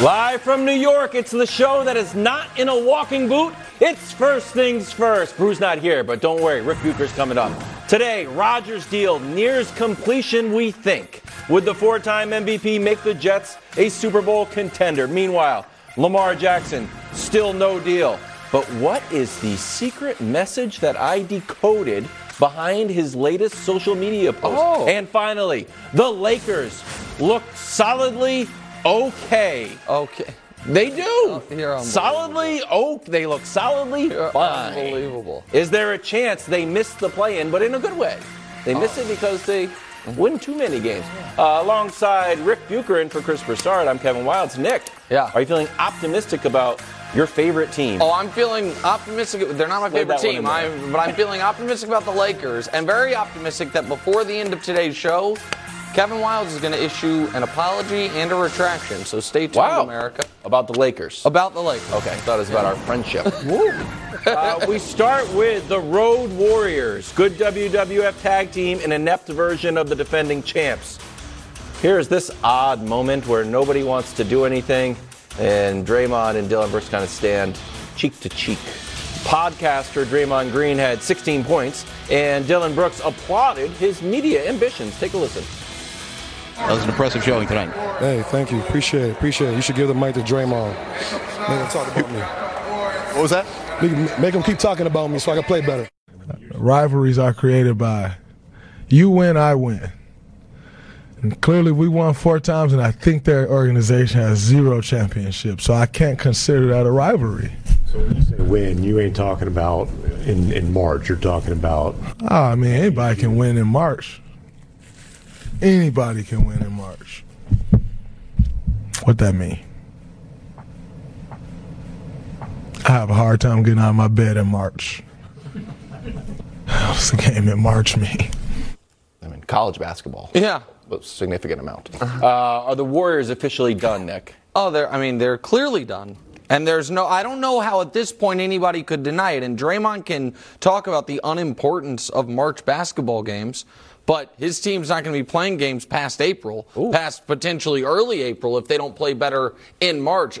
Live from New York, it's the show that is not in a walking boot. It's First Things First. Brew's not here, but don't worry. Rick Bucher's coming up. Today, Rodgers' deal nears completion, we think. Would the four-time MVP make the Jets a Super Bowl contender? Meanwhile, Lamar Jackson, still no deal. But what is the secret message that I decoded behind his latest social media post? Oh. And finally, the Lakers look solidly okay. Okay. They do. They look solidly fine. Unbelievable. Is there a chance they miss the play-in, but in a good way? They miss it because they win too many games. Alongside Rick Bucher and for Chris Broussard, I'm Kevin Wilds. Nick, are you feeling optimistic about your favorite team? Oh, I'm feeling optimistic. They're not my favorite team, but I'm feeling optimistic about the Lakers, and very optimistic that before the end of today's show, Kevin Wilds is going to issue an apology and a retraction, so stay tuned, America. About the Lakers. About the Lakers. Okay, I thought it was about our friendship. We start with the Road Warriors, good WWF tag team, an inept version of the defending champs. Here's this odd moment where nobody wants to do anything, and Draymond and Dillon Brooks kind of stand cheek to cheek. Podcaster Draymond Green had 16 points, and Dillon Brooks applauded his media ambitions. Take a listen. That was an impressive showing tonight. Hey, thank you. Appreciate it. You should give the mic to Draymond. Make him talk about me. What was that? Make him keep talking about me so I can play better. Rivalries are created by you win, I win. And clearly we won 4 times, and I think their organization has 0 championships, so I can't consider that a rivalry. So when you say win, you ain't talking about in March. You're talking about... I mean, anybody can win in March. Anybody can win in March. What that mean? I have a hard time getting out of my bed in March. What's the game in March mean? I mean, college basketball. Yeah. A significant amount. Are the Warriors officially done, Nick? Oh, they're clearly done. And I don't know how at this point anybody could deny it. And Draymond can talk about the unimportance of March basketball games, but his team's not going to be playing games past April, past potentially early April if they don't play better in March.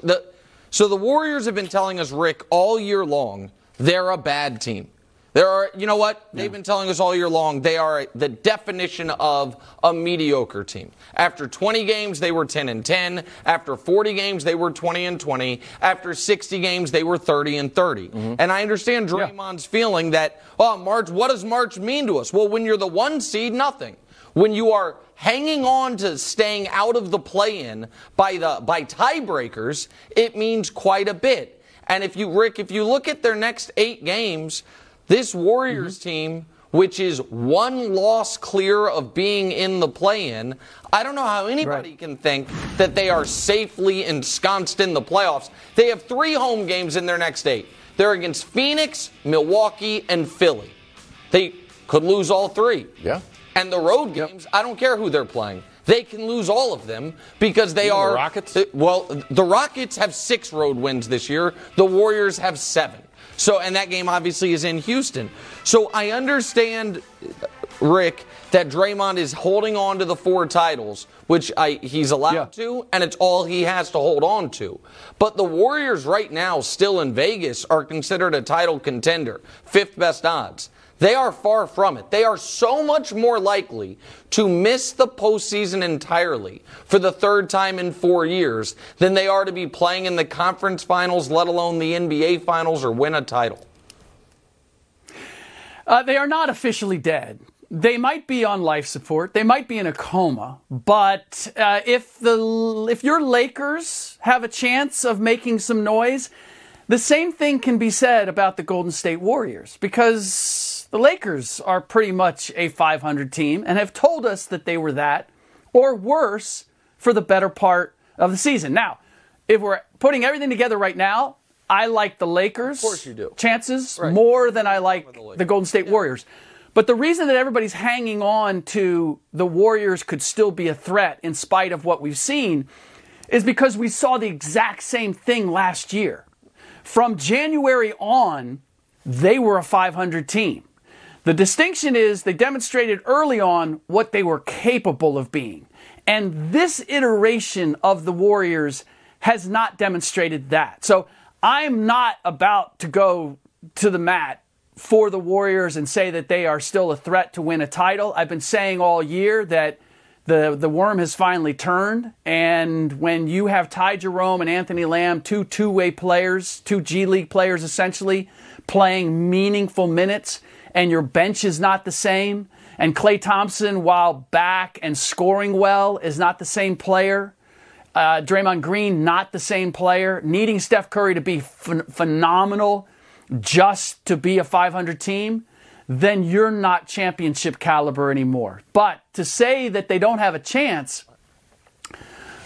So the Warriors have been telling us, Rick, all year long, they're a bad team. You know what? Yeah. They've been telling us all year long they are the definition of a mediocre team. After 20 games, they were 10-10. After 40 games, they were 20-20. After 60 games, they were 30-30. Mm-hmm. And I understand Draymond's feeling that, March, what does March mean to us? Well, when you're the 1 seed, nothing. When you are hanging on to staying out of the play-in by tiebreakers, it means quite a bit. And if you look at their next 8 games, this Warriors team, which is 1 loss clear of being in the play-in, I don't know how anybody can think that they are safely ensconced in the playoffs. They have 3 home games in their next 8. They're against Phoenix, Milwaukee, and Philly. They could lose all 3. Yeah. And the road games, I don't care who they're playing. They can lose all of them because they are... The Rockets? The Rockets have 6 road wins this year. The Warriors have 7. So, and that game obviously is in Houston. So I understand, Rick, that Draymond is holding on to the 4 titles, which he's allowed to, and it's all he has to hold on to. But the Warriors right now, still in Vegas, are considered a title contender, 5th best odds. They are far from it. They are so much more likely to miss the postseason entirely for the third time in 4 years than they are to be playing in the conference finals, let alone the NBA finals, or win a title. They are not officially dead. They might be on life support. They might be in a coma. But if your Lakers have a chance of making some noise, the same thing can be said about the Golden State Warriors, because the Lakers are pretty much a 500 team and have told us that they were that or worse for the better part of the season. Now, if we're putting everything together right now, I like the Lakers' of course you do. Chances right. more than I like the Golden State yeah. Warriors. But the reason that everybody's hanging on to the Warriors could still be a threat in spite of what we've seen is because we saw the exact same thing last year. From January on, they were a 500 team. The distinction is they demonstrated early on what they were capable of being. And this iteration of the Warriors has not demonstrated that. So I'm not about to go to the mat for the Warriors and say that they are still a threat to win a title. I've been saying all year that the worm has finally turned, and when you have Ty Jerome and Anthony Lamb, two-way players, two G League players essentially, playing meaningful minutes, and your bench is not the same, and Klay Thompson, while back and scoring well, is not the same player, Draymond Green not the same player, needing Steph Curry to be phenomenal just to be a 500 team, then you're not championship caliber anymore. But to say that they don't have a chance,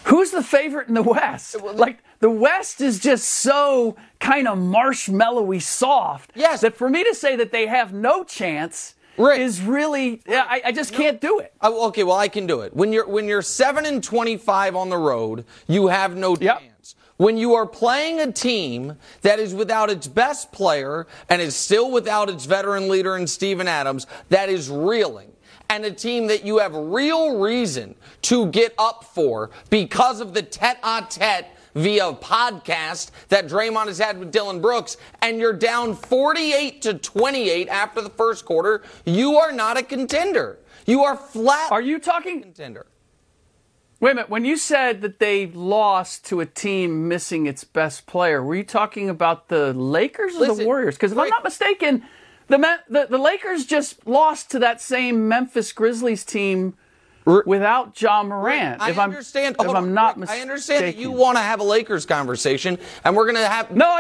who's the favorite in the West? Like, the West is just so kind of marshmallowy soft yes. that for me to say that they have no chance Rick, is really, I just can't do it. Okay, well, I can do it. When you're 7-25 on the road, you have no yep. chance. When you are playing a team that is without its best player and is still without its veteran leader in Steven Adams, that is reeling, and a team that you have real reason to get up for because of the tête-à-tête via podcast that Draymond has had with Dillon Brooks, and you're down 48-28 after the first quarter, you are not a contender. You are flat. Are you talking contender? Wait a minute, when you said that they lost to a team missing its best player, were you talking about the Lakers or the Warriors? Because if I'm not mistaken, the Lakers just lost to that same Memphis Grizzlies team without Ja Morant. Rick, I understand that you want to have a Lakers conversation, and we're going to have... No.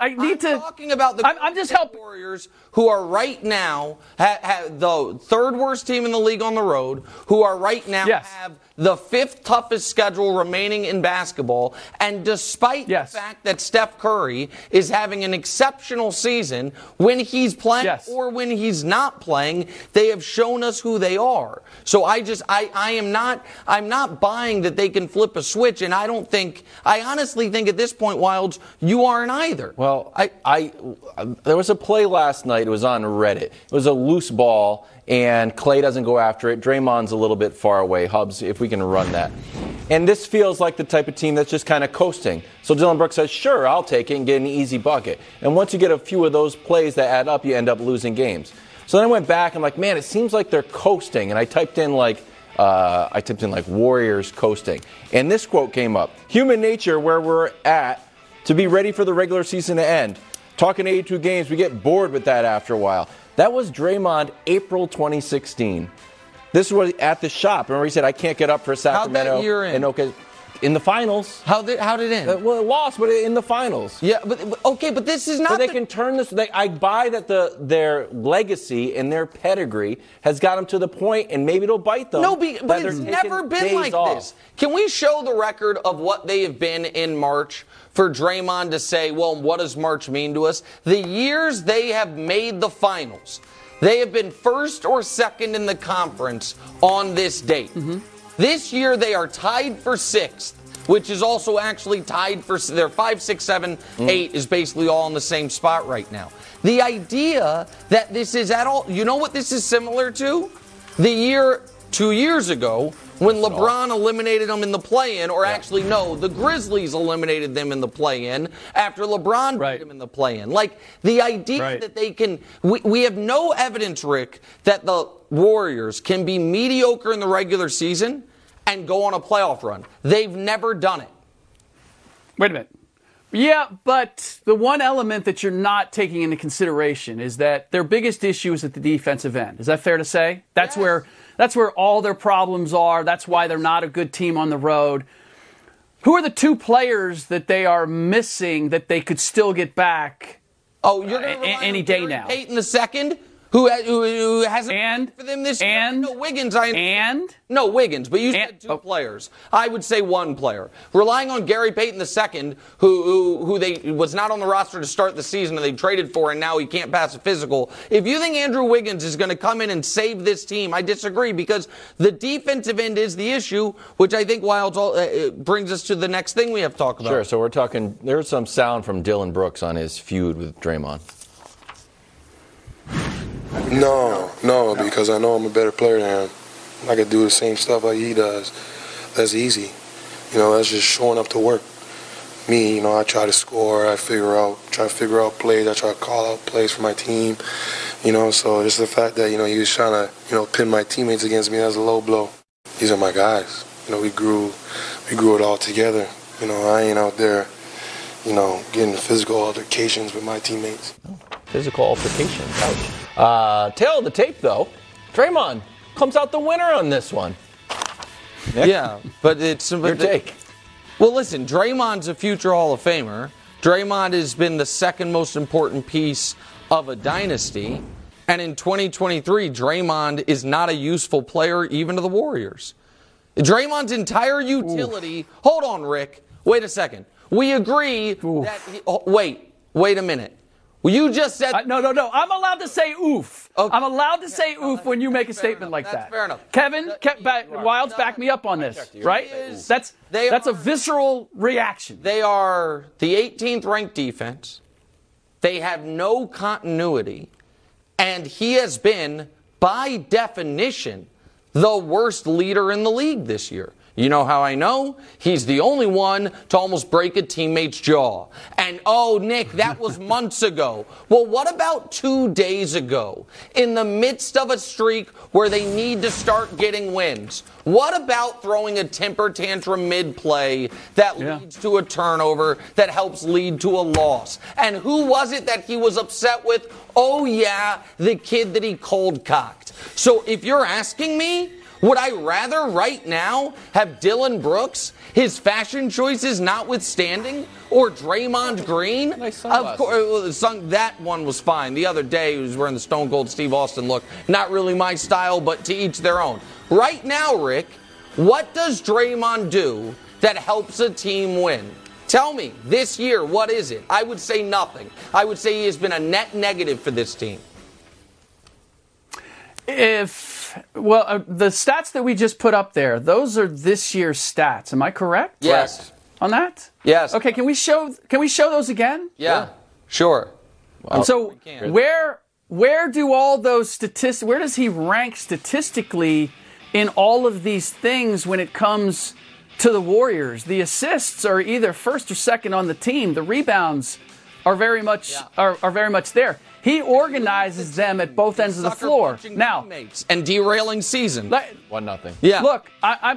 I'm talking about the Warriors, who are right now the third worst team in the league on the road, who are right now yes. have the fifth toughest schedule remaining in basketball, and despite yes. the fact that Steph Curry is having an exceptional season, when he's playing yes. or when he's not playing, they have shown us who they are. So I'm not buying that they can flip a switch, and I honestly think at this point, Wilds, you aren't either. Well, I there was a play last night. It was on Reddit. It was a loose ball, and Klay doesn't go after it. Draymond's a little bit far away. Hubs, if we can run that. And this feels like the type of team that's just kind of coasting. So Dillon Brooks says, sure, I'll take it and get an easy bucket. And once you get a few of those plays that add up, you end up losing games. So then I went back. I'm like, man, it seems like they're coasting. And I typed in like Warriors coasting. And this quote came up. Human nature where we're at to be ready for the regular season to end. Talking 82 games, we get bored with that after a while. That was Draymond, April 2016. This was at the shop. Remember, he said, I can't get up for Sacramento. How'd that year end? And okay, in the finals. How did it end? Well, it lost, but in the finals. Yeah, but this is not. So they can turn this. I buy that their legacy and their pedigree has got them to the point, and maybe it'll bite them. No, but it's never been like this. Can we show the record of what they have been in March? For Draymond to say, well, what does March mean to us? The years they have made the finals, they have been first or second in the conference on this date. Mm-hmm. This year they are tied for sixth, which is also actually tied for their 5, 6, 7, 8 is basically all in the same spot right now. The idea that this is at all, you know what this is similar to? The year 2 years ago when LeBron eliminated them in the play-in, or actually, no, the Grizzlies eliminated them in the play-in after LeBron beat them in the play-in. Like, the idea that they can – we have no evidence, Rick, that the Warriors can be mediocre in the regular season and go on a playoff run. They've never done it. Wait a minute. Yeah, but the one element that you're not taking into consideration is that their biggest issue is at the defensive end. Is that fair to say? That's where all their problems are. That's why they're not a good team on the road. Who are the two players that they are missing that they could still get back? Oh, you're going to any day now. Peyton the second, who hasn't played for them this year. No, Wiggins. Wiggins. But you said two players. I would say one player. Relying on Gary Payton II, who they was not on the roster to start the season and they traded for, and now he can't pass a physical. If you think Andrew Wiggins is going to come in and save this team, I disagree, because the defensive end is the issue, which I think Wilds brings us to the next thing we have to talk about. Sure. So we're talking. There's some sound from Dillon Brooks on his feud with Draymond. No, because I know I'm a better player than him. I could do the same stuff like he does. That's easy. You know, that's just showing up to work. Me, you know, I try to score. I try to figure out plays. I try to call out plays for my team. You know, so just the fact that, you know, he was trying to, you know, pin my teammates against me, that's a low blow. These are my guys. You know, we grew it all together. You know, I ain't out there, you know, getting physical altercations with my teammates. Physical altercations, ouch. Tail of the tape, though, Draymond comes out the winner on this one. Nick? Yeah, but it's your take. Well, listen, Draymond's a future Hall of Famer. Draymond has been the second most important piece of a dynasty. And in 2023, Draymond is not a useful player even to the Warriors. Draymond's entire utility. Oof. Hold on, Rick. Wait a second. We agree Oof. That. Wait a minute. Well, you just said... No. I'm allowed to say oof. Okay. I'm allowed to say oof when you make a statement like that. That's fair enough. Kevin, Wilds, back me up on this, right? That's a visceral reaction. They are the 18th-ranked defense. They have no continuity. And he has been, by definition, the worst leader in the league this year. You know how I know? He's the only one to almost break a teammate's jaw. And, oh, Nick, that was months ago. Well, what about 2 days ago in the midst of a streak where they need to start getting wins? What about throwing a temper tantrum mid-play that leads to a turnover that helps lead to a loss? And who was it that he was upset with? Oh, yeah, the kid that he cold-cocked. So if you're asking me, would I rather right now have Dillon Brooks, his fashion choices notwithstanding, or Draymond Green? Nice sunglasses. Of course, that one was fine. The other day, he was wearing the Stone Cold Steve Austin look. Not really my style, but to each their own. Right now, Rick, what does Draymond do that helps a team win? Tell me, this year, what is it? I would say nothing. I would say he has been a net negative for this team. The stats that we just put up there, those are this year's stats. Am I correct? Yes. On that? Yes. Okay, can we show those again? Yeah. Sure. Well, so where do all those statistics, where does he rank statistically in all of these things when it comes to the Warriors? The assists are either first or second on the team. The rebounds are very much there. He organizes them at both ends of the floor. Now, and derailing season. 1-0. Yeah. Look, I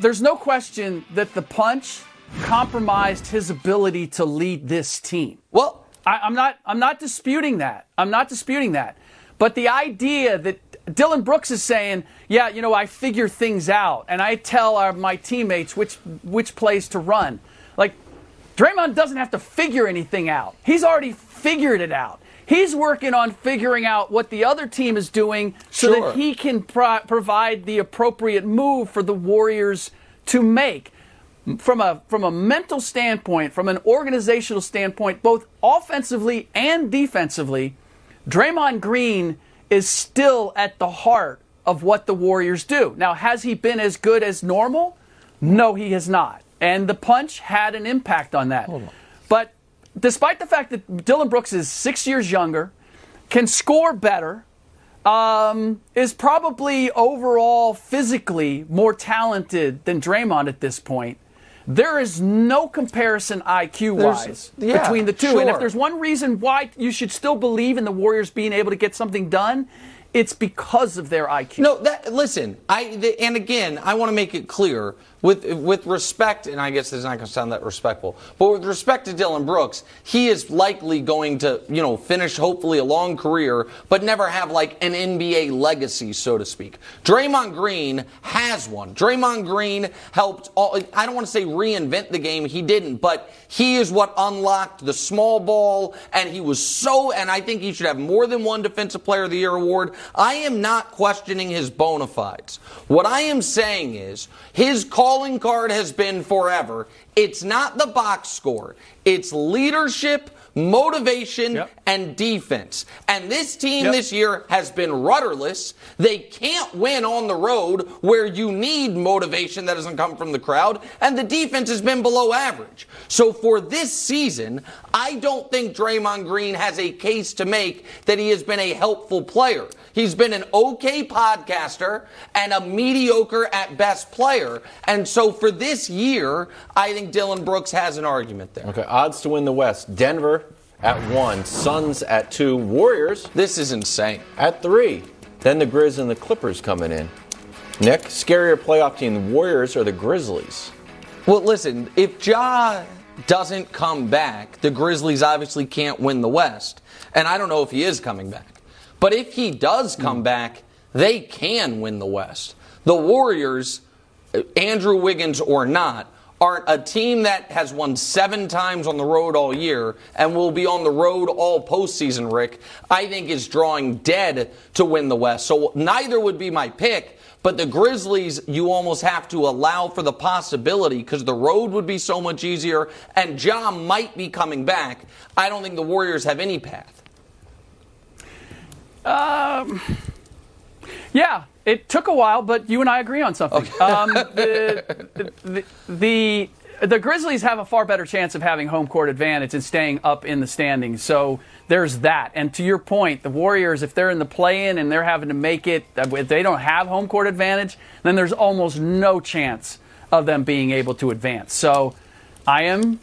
there's no question that the punch compromised his ability to lead this team. Well, I'm not disputing that. But the idea that Dillon Brooks is saying, yeah, you know, I figure things out and I tell my teammates which plays to run. Like, Draymond doesn't have to figure anything out. He's already figured it out. He's working on figuring out what the other team is doing so that he can provide the appropriate move for the Warriors to make. From a mental standpoint, from an organizational standpoint, both offensively and defensively, Draymond Green is still at the heart of what the Warriors do. Now, has he been as good as normal? No, he has not. And the punch had an impact on that. Hold on. But despite the fact that Dillon Brooks is 6 years younger, can score better, is probably overall physically more talented than Draymond at this point. There is no comparison IQ-wise between the two. Sure. And if there's one reason why you should still believe in the Warriors being able to get something done, it's because of their IQ. No, and again, I want to make it clear with respect, and I guess this is not going to sound that respectful, but with respect to Dillon Brooks, he is likely going to, finish hopefully a long career, but never have like an NBA legacy, so to speak. Draymond Green has one. Draymond Green helped, I don't want to say reinvent the game, he didn't, but he is what unlocked the small ball, and he was and I think he should have more than one Defensive Player of the Year award. I am not questioning his bona fides. What I am saying is his calling card has been forever. It's not the box score. It's leadership, motivation, and defense. And this team this year has been rudderless. They can't win on the road where you need motivation that doesn't come from the crowd. And the defense has been below average. So for this season, I don't think Draymond Green has a case to make that he has been a helpful player. He's been an okay podcaster and a mediocre at best player. And so for this year, I think Dillon Brooks has an argument there. Okay, odds to win the West. Denver at 1, Suns at 2, Warriors. This is insane. At 3. Then the Grizz and the Clippers coming in. Nick, scarier playoff team, the Warriors or the Grizzlies? Well, listen, if Ja doesn't come back, the Grizzlies obviously can't win the West. And I don't know if he is coming back. But if he does come back, they can win the West. The Warriors, Andrew Wiggins or not, are a team that has won 7 times on the road all year and will be on the road all postseason, Rick, I think is drawing dead to win the West. So neither would be my pick. But the Grizzlies, you almost have to allow for the possibility because the road would be so much easier and Ja might be coming back. I don't think the Warriors have any path. Yeah, it took a while, but you and I agree on something. Okay. The Grizzlies have a far better chance of having home court advantage and staying up in the standings. So there's that. And to your point, the Warriors, if they're in the play-in and they're having to make it, if they don't have home court advantage, then there's almost no chance of them being able to advance. So I'm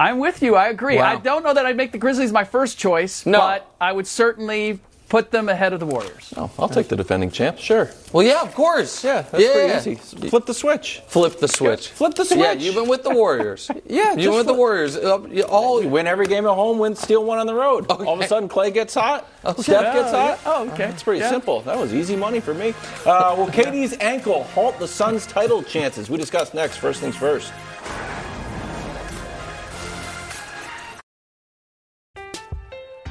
with you. I agree. Wow. I don't know that I'd make the Grizzlies my first choice, but I would certainly put them ahead of the Warriors. Oh, I'll take the defending champ, sure. Well, yeah, of course. Yeah, that's pretty easy. Flip the switch. Flip the switch. Flip the switch. Yeah, you've been with the Warriors. You've been with the Warriors. You win every game at home, steal one on the road. Okay. All of a sudden, Klay gets hot. Okay. Steph gets hot. Yeah. Oh, okay. It's pretty simple. That was easy money for me. Will KD's ankle halt the Suns' title chances? We discuss next. First Things First.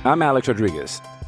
I'm Alex Rodriguez.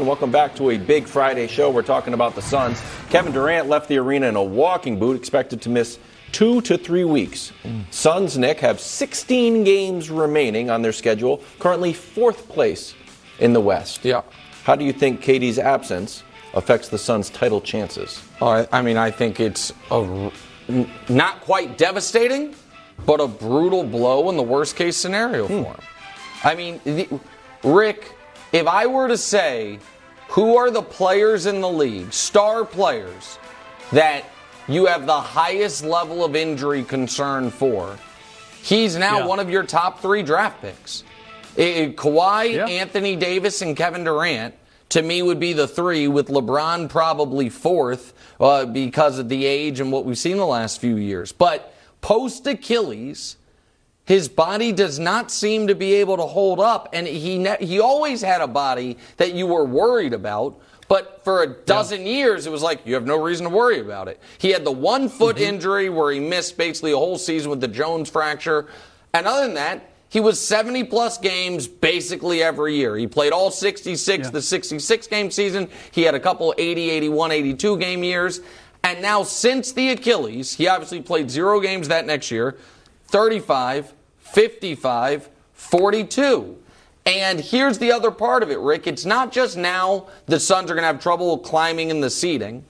Welcome back to a big Friday show. We're talking about the Suns. Kevin Durant left the arena in a walking boot, expected to miss 2 to 3 weeks. Suns, Nick, have 16 games remaining on their schedule, currently 4th place in the West. Yeah. How do you think KD's absence affects the Suns' title chances? I mean, I think it's not quite devastating, but a brutal blow in the worst-case scenario for him. I mean, Rick, if I were to say who are the players in the league, star players, that you have the highest level of injury concern for, he's now one of your top 3 draft picks. Kawhi, Anthony Davis, and Kevin Durant, to me, would be the 3, with LeBron probably 4th because of the age and what we've seen the last few years. But post-Achilles, his body does not seem to be able to hold up, and he always had a body that you were worried about, but for a dozen years, it was like, you have no reason to worry about it. He had the 1 foot injury where he missed basically a whole season with the Jones fracture, and other than that, He was 70-plus games basically every year. He played all 66, the 66-game season. He had a couple 80, 81, 82-game years. And now since the Achilles, he obviously played 0 games that next year, 35, 55, 42. And here's the other part of it, Rick. It's not just now the Suns are going to have trouble climbing in the seeding.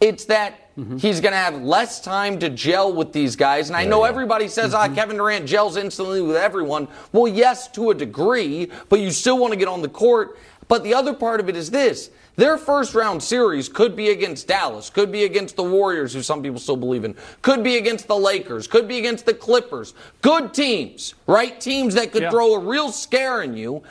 It's that he's going to have less time to gel with these guys. And I know everybody says, Kevin Durant gels instantly with everyone. Well, yes, to a degree, but you still want to get on the court. But the other part of it is this. Their first-round series could be against Dallas, could be against the Warriors, who some people still believe in, could be against the Lakers, could be against the Clippers. Good teams, right? Teams that could throw a real scare in you.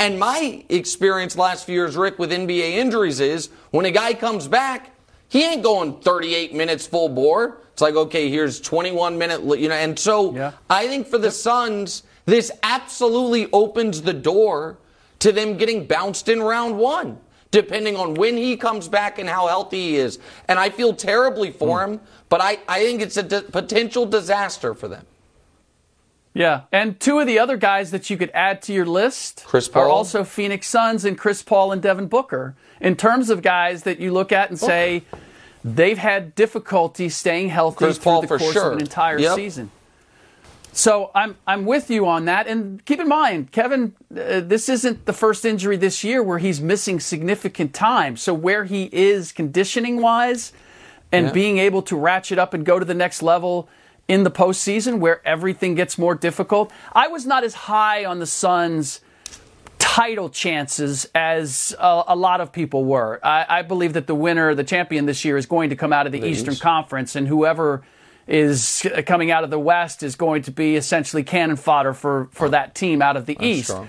And my experience last few years, Rick, with NBA injuries is when a guy comes back, he ain't going 38 minutes full bore. It's like, okay, here's 21-minute, you know. And so I think for the Suns, this absolutely opens the door to them getting bounced in round one, depending on when he comes back and how healthy he is. And I feel terribly for him, but I think it's a potential disaster for them. Yeah, and two of the other guys that you could add to your list are also Phoenix Suns, and Chris Paul and Devin Booker. In terms of guys that you look at and say they've had difficulty staying healthy through the course of an entire season. So I'm with you on that. And keep in mind, Kevin, this isn't the first injury this year where he's missing significant time. So where he is conditioning-wise and being able to ratchet up and go to the next level in the postseason where everything gets more difficult. I was not as high on the Suns' title chances as a lot of people were. I believe that the winner, the champion this year, is going to come out of the Eastern Conference, and whoever is coming out of the West is going to be essentially cannon fodder for that team out of the East. Strong.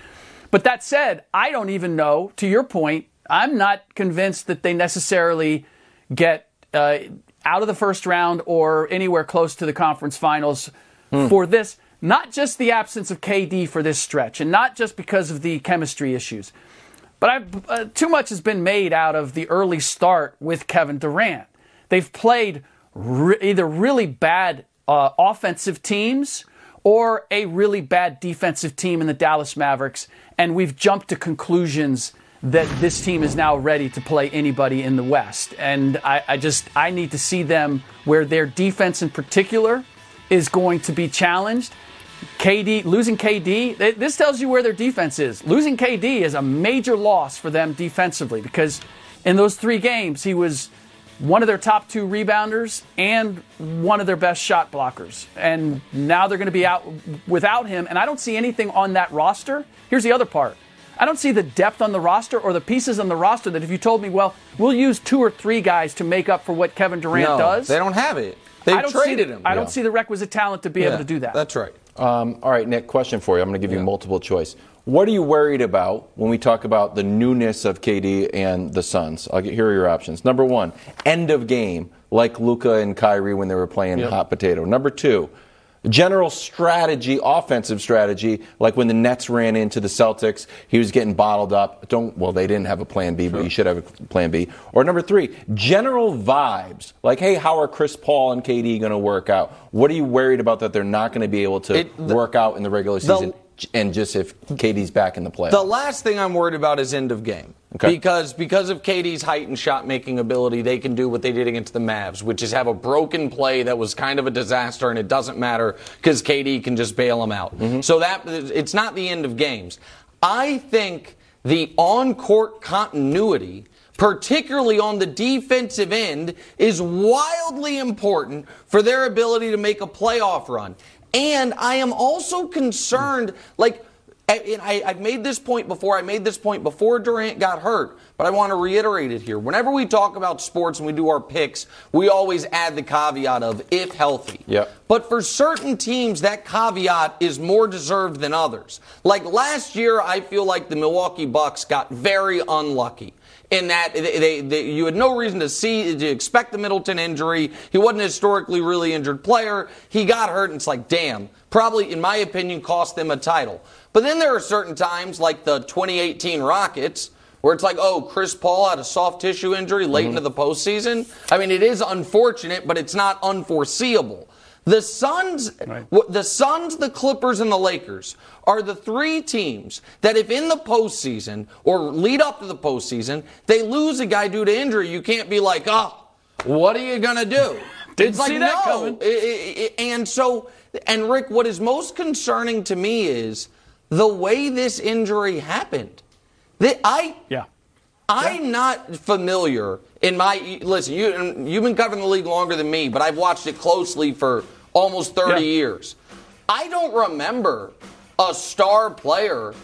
But that said, I don't even know, to your point, I'm not convinced that they necessarily get out of the first round or anywhere close to the conference finals for this, not just the absence of KD for this stretch and not just because of the chemistry issues. But too much has been made out of the early start with Kevin Durant. They've played either really bad offensive teams or a really bad defensive team in the Dallas Mavericks, and we've jumped to conclusions that this team is now ready to play anybody in the West. And I need to see them where their defense in particular is going to be challenged. Losing KD, this tells you where their defense is. Losing KD is a major loss for them defensively because in those 3 games, he was one of their top 2 rebounders and one of their best shot blockers. And now they're going to be out without him. And I don't see anything on that roster. Here's the other part. I don't see the depth on the roster or the pieces on the roster that if you told me, well, we'll use 2 or 3 guys to make up for what Kevin Durant does. They don't have it. They've traded him. I don't see the requisite talent to be able to do that. That's right. All right, Nick, question for you. I'm going to give you multiple choice. What are you worried about when we talk about the newness of KD and the Suns? Here are your options. Number 1, end of game, like Luka and Kyrie when they were playing hot potato. Number 2, general strategy, offensive strategy, like when the Nets ran into the Celtics, he was getting bottled up. They didn't have a plan B, but you should have a plan B. Or number 3, general vibes, like, hey, how are Chris Paul and KD going to work out? What are you worried about that they're not going to be able to work out in the regular season? And just if KD's back in the playoffs. The last thing I'm worried about is end of game. Okay. Because of KD's heightened shot-making ability, they can do what they did against the Mavs, which is have a broken play that was kind of a disaster, and it doesn't matter because KD can just bail them out. So it's not the end of games. I think the on-court continuity, particularly on the defensive end, is wildly important for their ability to make a playoff run. And I am also concerned, I've made this point before. I made this point before Durant got hurt, but I want to reiterate it here. Whenever we talk about sports and we do our picks, we always add the caveat of if healthy. Yep. But for certain teams, that caveat is more deserved than others. Like last year, I feel like the Milwaukee Bucks got very unlucky. In that you had no reason to expect the Middleton injury. He wasn't a historically really injured player. He got hurt, and it's like, damn, probably, in my opinion, cost them a title. But then there are certain times, like the 2018 Rockets, where it's like, oh, Chris Paul had a soft tissue injury late into the postseason. I mean, it is unfortunate, but it's not unforeseeable. The Suns, the Clippers, and the Lakers are the three teams that if in the postseason or lead up to the postseason, they lose a guy due to injury, you can't be like, oh, what are you going to do? Didn't see that coming. And Rick, what is most concerning to me is the way this injury happened. I'm not familiar in my – listen, you've been covering the league longer than me, but I've watched it closely for almost 30 years. I don't remember a star player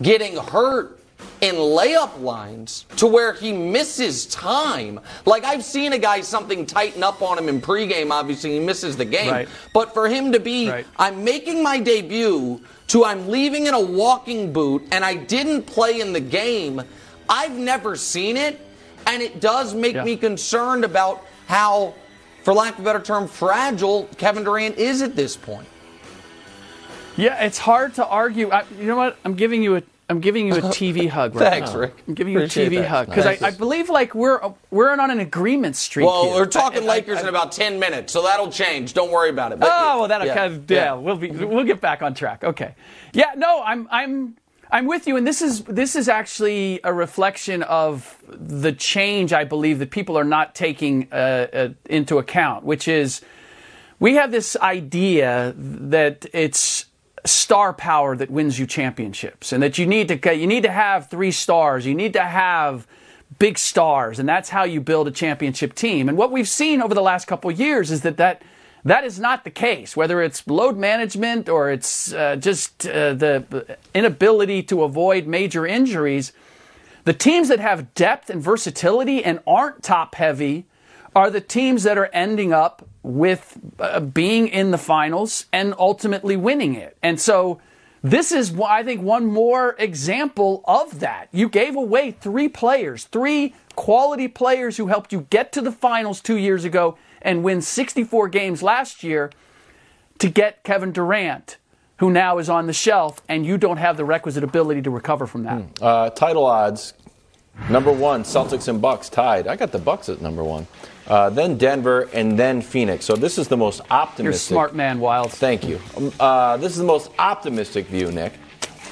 getting hurt in layup lines to where he misses time. Like, I've seen a guy something tighten up on him in pregame. Obviously, he misses the game. Right. But for him to be, I'm making my debut to I'm leaving in a walking boot and I didn't play in the game – I've never seen it, and it does make me concerned about how, for lack of a better term, fragile Kevin Durant is at this point. Yeah, it's hard to argue. You know what? I'm giving you a TV hug right now. Thanks, Rick. I'm giving you a TV hug because I believe like we're on an agreement streak. Well, here. We're talking Lakers in about 10 minutes, so that'll change. Don't worry about it. But we'll get back on track. Okay. Yeah. No, I'm with you, and this is actually a reflection of the change I believe that people are not taking into account, which is we have this idea that it's star power that wins you championships, and that you need to have three stars, you need to have big stars, and that's how you build a championship team. And what we've seen over the last couple of years is that is not the case, whether it's load management or it's just the inability to avoid major injuries. The teams that have depth and versatility and aren't top-heavy are the teams that are ending up with being in the finals and ultimately winning it. And so this is, I think, one more example of that. You gave away three quality players who helped you get to the finals 2 years ago and win 64 games last year to get Kevin Durant, who now is on the shelf, and you don't have the requisite ability to recover from that. Title odds, number one, Celtics and Bucks tied. I got the Bucks at number one. Then Denver, and then Phoenix. So this is the most optimistic. You're a smart man, Wilds. Thank you. This is the most optimistic view, Nick.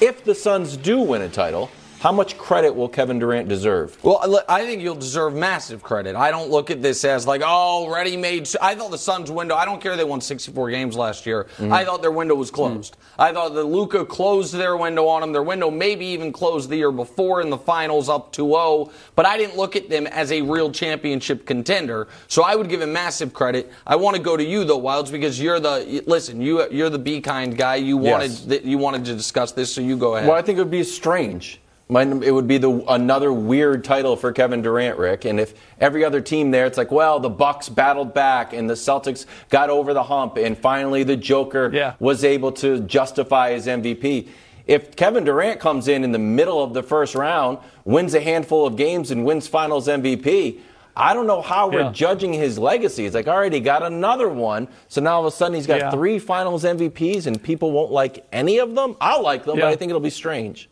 If the Suns do win a title, how much credit will Kevin Durant deserve? Well, I think you'll deserve massive credit. I don't look at this as like, oh, ready-made. I thought the Suns' window, I don't care they won 64 games last year. Mm-hmm. I thought their window was closed. Mm-hmm. I thought that Luka closed their window on them. Their window maybe even closed the year before in the finals up 2-0. But I didn't look at them as a real championship contender. So I would give him massive credit. I want to go to you, though, Wilds, because you're the be-kind guy. You wanted to discuss this, so you go ahead. Well, I think it would be strange. It would be another weird title for Kevin Durant, Rick. And if every other team there, it's like, well, the Bucks battled back and the Celtics got over the hump and finally the Joker was able to justify his MVP. If Kevin Durant comes in the middle of the first round, wins a handful of games and wins finals MVP, I don't know how we're judging his legacy. It's like, all right, he got another one. So now all of a sudden he's got three finals MVPs and people won't like any of them. I'll like them, but I think it'll be strange.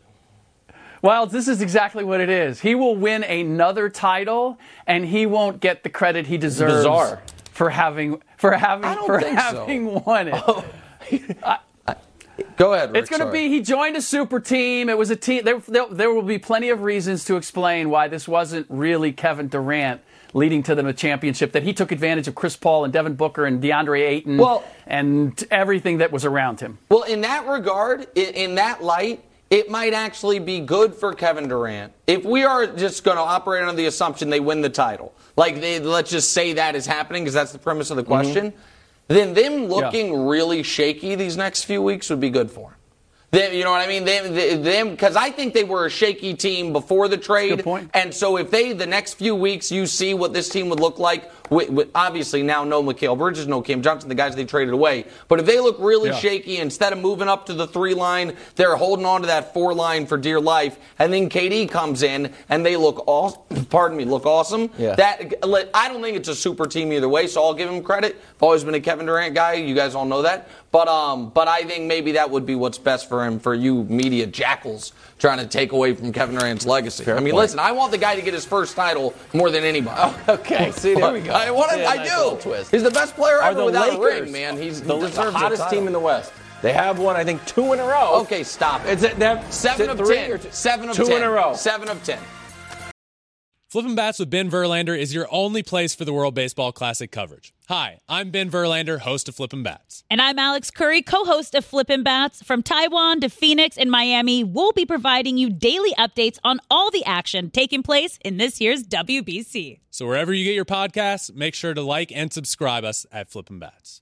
Well, this is exactly what it is. He will win another title, and he won't get the credit he deserves for having won it. Oh. Go ahead, Rick. It's going to be he joined a super team. It was a team. There will be plenty of reasons to explain why this wasn't really Kevin Durant leading to them a championship, that he took advantage of Chris Paul and Devin Booker and DeAndre Ayton and everything that was around him. Well, in that regard, in that light, it might actually be good for Kevin Durant if we are just going to operate under the assumption they win the title. Like, let's just say that is happening because that's the premise of the question. Mm-hmm. Then them looking really shaky these next few weeks would be good for him. You know what I mean? Because I think they were a shaky team before the trade. Good point. And so if the next few weeks, you see what this team would look like, with obviously now no Mikal Bridges, no Cam Johnson, the guys they traded away. But if they look really shaky, instead of moving up to the 3 line, they're holding on to that 4 line for dear life. And then KD comes in, and they look awesome. pardon me, look awesome. Yeah. I don't think it's a super team either way, so I'll give him credit. I've always been a Kevin Durant guy. You guys all know that. But I think maybe that would be what's best for him, for you media jackals trying to take away from Kevin Durant's legacy. Fair point. Listen, I want the guy to get his first title more than anybody. Oh, okay, see, there we go. I do. Nice twist. He's the best player ever without a ring, man. He's the hottest team in the West. They have won, I think, 2 in a row. Okay, stop it. Seven of ten. Flippin' Bats with Ben Verlander is your only place for the World Baseball Classic coverage. Hi, I'm Ben Verlander, host of Flippin' Bats. And I'm Alex Curry, co-host of Flippin' Bats. From Taiwan to Phoenix and Miami, we'll be providing you daily updates on all the action taking place in this year's WBC. So wherever you get your podcasts, make sure to like and subscribe us at Flippin' Bats.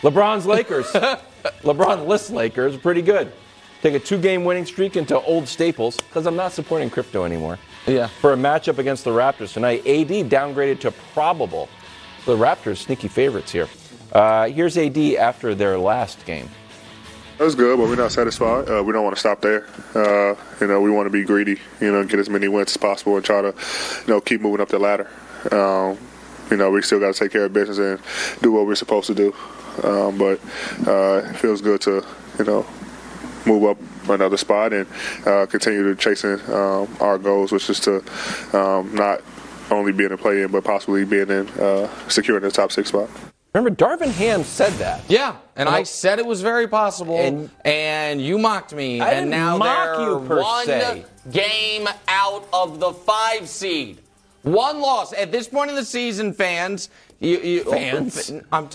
LeBron's Lakers. LeBron-less Lakers, pretty good. Take a 2-game winning streak into old staples, because I'm not supporting crypto anymore. Yeah. For a matchup against the Raptors tonight, AD downgraded to probable. The Raptors, sneaky favorites here. Here's AD after their last game. That was good, but we're not satisfied. We don't want to stop there. We want to be greedy, get as many wins as possible and try to, keep moving up the ladder. We still got to take care of business and do what we're supposed to do. But it feels good to, move up another spot and continue to chasing our goals, which is to not only be in a play-in, but possibly being in securing the top 6 spot. Remember, Darvin Ham said that. Yeah, and I said it was very possible, and you mocked me. I didn't mock you, per se. Game out of the 5 seed. 1 loss. At this point in the season, fans... Fans? I'm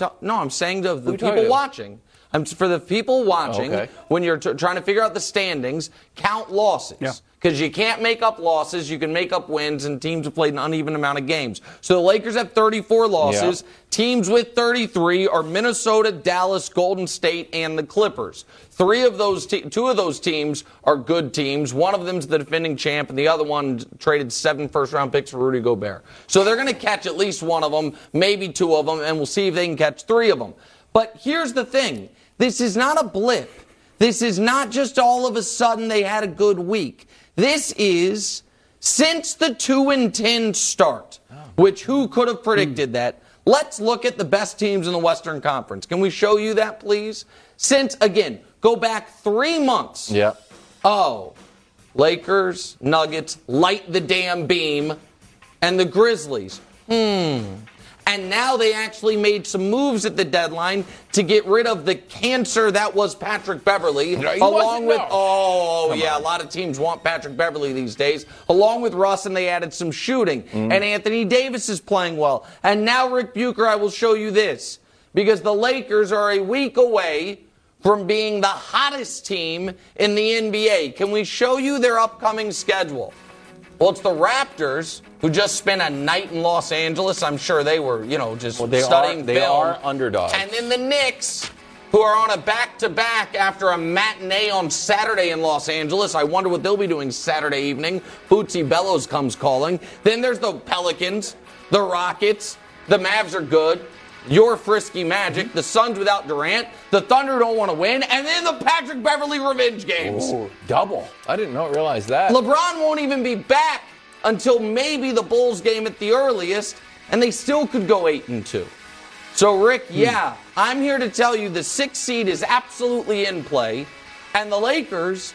saying to the people watching. For the people watching, okay. When you're trying to figure out the standings, count losses. Yeah. Because you can't make up losses. You can make up wins, and teams have played an uneven amount of games. So the Lakers have 34 losses. Yeah. Teams with 33 are Minnesota, Dallas, Golden State, and the Clippers. 3 of those, 2 of those teams are good teams. 1 of them's the defending champ, and the other one traded 7 first-round picks for Rudy Gobert. So they're going to catch at least 1 of them, maybe 2 of them, and we'll see if they can catch 3 of them. But here's the thing. This is not a blip. This is not just all of a sudden they had a good week. This is since the 2-10 start, which who could have predicted that? Let's look at the best teams in the Western Conference. Can we show you that, please? Since, again, go back 3 months. Yeah. Oh, Lakers, Nuggets, light the damn beam, and the Grizzlies. And now they actually made some moves at the deadline to get rid of the cancer that was Patrick Beverley. A lot of teams want Patrick Beverley these days. Along with Russ, and they added some shooting. And Anthony Davis is playing well. And now, Rick Bucher, I will show you this. Because the Lakers are a week away from being the hottest team in the NBA. Can we show you their upcoming schedule? Well, it's the Raptors, who just spent a night in Los Angeles. I'm sure they were, studying film. They are underdogs. And then the Knicks, who are on a back-to-back after a matinee on Saturday in Los Angeles. I wonder what they'll be doing Saturday evening. Bootsy Bellows comes calling. Then there's the Pelicans, the Rockets. The Mavs are good. Your frisky Magic. The Suns without Durant. The Thunder don't want to win. And then the Patrick Beverley revenge games. Ooh, double. I didn't realize that. LeBron won't even be back until maybe the Bulls game at the earliest, and they still could go 8-2. So, Rick, I'm here to tell you the 6th seed is absolutely in play, and the Lakers,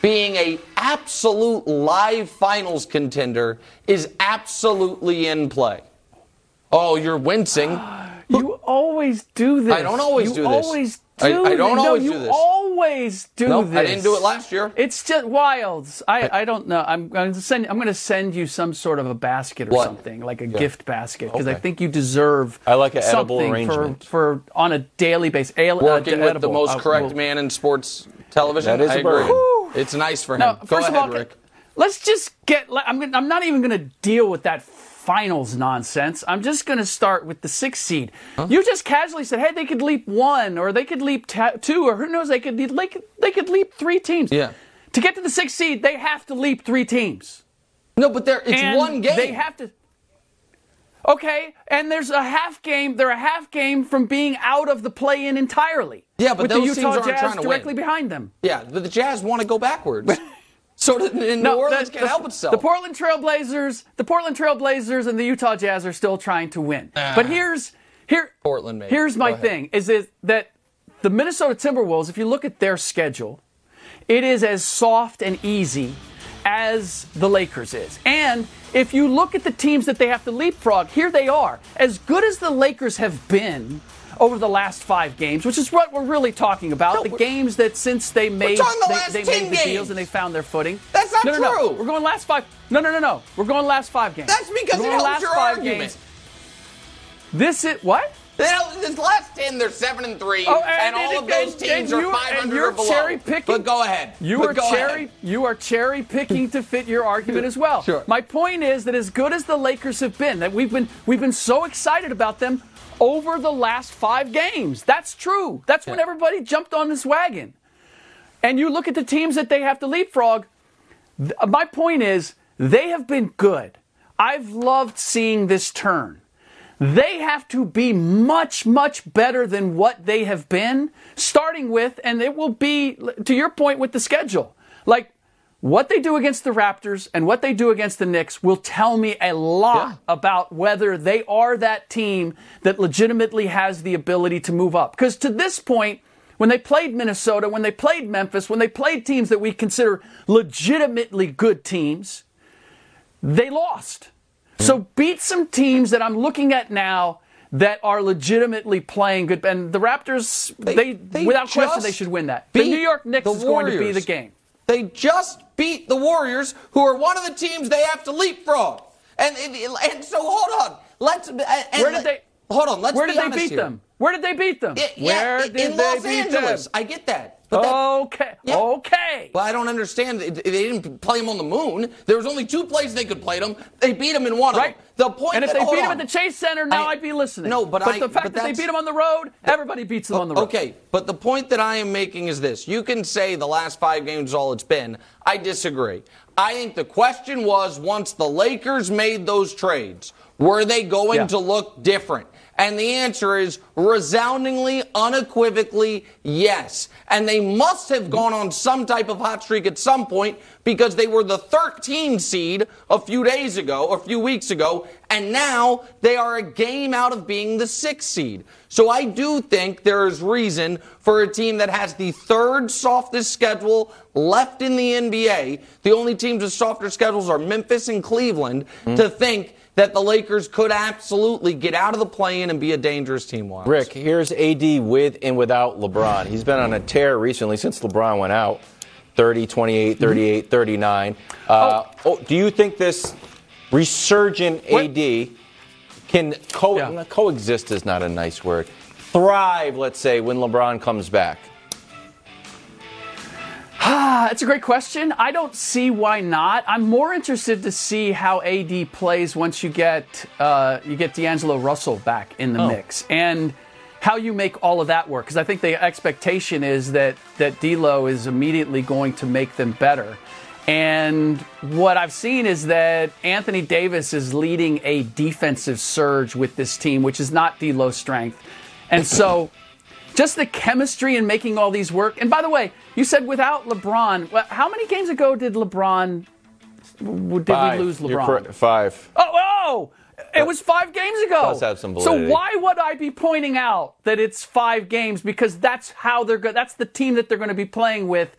being an absolute live finals contender, is absolutely in play. Oh, you're wincing. You always do this. I don't always do this. I don't always do this. You always do this. I didn't do it last year. It's just Wilds. I don't know. I'm going to send you some sort of a basket or something, like a gift basket, because I think you deserve. I like an edible arrangement for on a daily basis. Working with the most correct man in sports television. That is I agree. It's nice for him. Go ahead, Rick. Let's just get – I'm not even going to deal with that finals nonsense. I'm just going to start with the sixth seed. Huh? You just casually said, hey, they could leap one or they could leap two or who knows, they could leap three teams. Yeah. To get to the sixth seed, they have to leap three teams. No, but it's one game. They have to – okay, and there's a half game. They're a half game from being out of the play-in entirely. Yeah, but those teams aren't trying to win. Directly behind them. Yeah, but the Jazz want to go backwards. So New Orleans can't help itself. The Portland Trailblazers and the Utah Jazz are still trying to win. But here's my thing, is that the Minnesota Timberwolves, if you look at their schedule, it is as soft and easy as the Lakers is. And if you look at the teams that they have to leapfrog, here they are. As good as the Lakers have been over the last five games, which is what we're really talking about, the games that since they made the deals and they found their footing. That's not true. We're going last five. No. We're going last five games. That's because it helps your argument. Games. This is what? This last 10, they're 7-3, and all of those teams are 500 or below. Cherry picking, but go ahead. You are cherry picking to fit your argument as well. Sure. My point is that as good as the Lakers have been, that we've been so excited about them over the last five games. That's true. That's when everybody jumped on this wagon. And you look at the teams that they have to leapfrog. My point is, they have been good. I've loved seeing this turn. They have to be much, much better than what they have been, starting with, and it will be, to your point, with the schedule. Like, what they do against the Raptors and what they do against the Knicks will tell me a lot about whether they are that team that legitimately has the ability to move up. Because to this point, when they played Minnesota, when they played Memphis, when they played teams that we consider legitimately good teams, they lost. So beat some teams that I'm looking at now that are legitimately playing good. And the Raptors, they without question, they should win that. The New York Knicks is going to be the game. They just beat the Warriors, who are one of the teams they have to leapfrog. And so hold on. Where did they beat them? In Los Angeles. I get that. Okay. Well, I don't understand. They didn't play them on the moon. There was only two places they could play them. They beat them in one of them. The point. And if they beat them at the Chase Center, now I'd be listening. No, but the fact that they beat them on the road, everybody beats them on the road. Okay, but the point that I am making is this. You can say the last five games is all it's been. I disagree. I think the question was, once the Lakers made those trades, were they going to look different? And the answer is resoundingly, unequivocally, yes. And they must have gone on some type of hot streak at some point, because they were the 13 seed a few weeks ago, and now they are a game out of being the 6th seed. So I do think there is reason for a team that has the third softest schedule left in the NBA, the only teams with softer schedules are Memphis and Cleveland, to think that the Lakers could absolutely get out of the play-in and be a dangerous team. Rick, here's AD with and without LeBron. He's been on a tear recently since LeBron went out, 30, 28, 38, 39. Do you think this resurgent AD can coexist is not a nice word, thrive, let's say, when LeBron comes back? That's a great question. I don't see why not. I'm more interested to see how AD plays once you get D'Angelo Russell back in the mix, and how you make all of that work. Because I think the expectation is that D'Lo is immediately going to make them better. And what I've seen is that Anthony Davis is leading a defensive surge with this team, which is not D'Lo's strength. And so just the chemistry and making all these work. And by the way, you said without LeBron. Well, how many games ago did we lose LeBron? Five. It was 5 games ago. Let's have some validity. So why would I be pointing out that it's 5 games? Because that's how they're good. That's the team that they're going to be playing with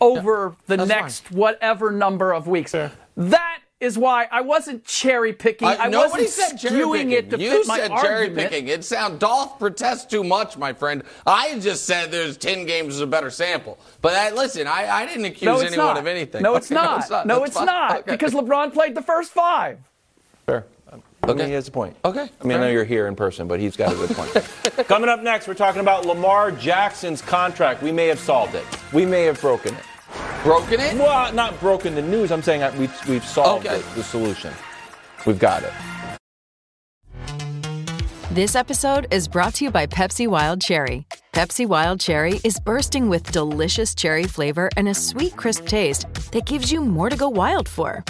over the next whatever number of weeks. Yeah. That is why I wasn't cherry picking. Nobody said cherry picking. You said cherry picking. It sounds doth protest too much, my friend. I just said there's 10 games is a better sample. But I didn't accuse anyone of anything. No, it's not. Because LeBron played the first 5. Fair. Okay. I mean, he has a point. Okay. I mean, I know you're here in person, but he's got a good point. Coming up next, we're talking about Lamar Jackson's contract. We may have solved it. We may have broken it. Broken it? Well, not broken the news. I'm saying we've solved the solution. We've got it. This episode is brought to you by Pepsi Wild Cherry. Pepsi Wild Cherry is bursting with delicious cherry flavor and a sweet, crisp taste that gives you more to go wild for.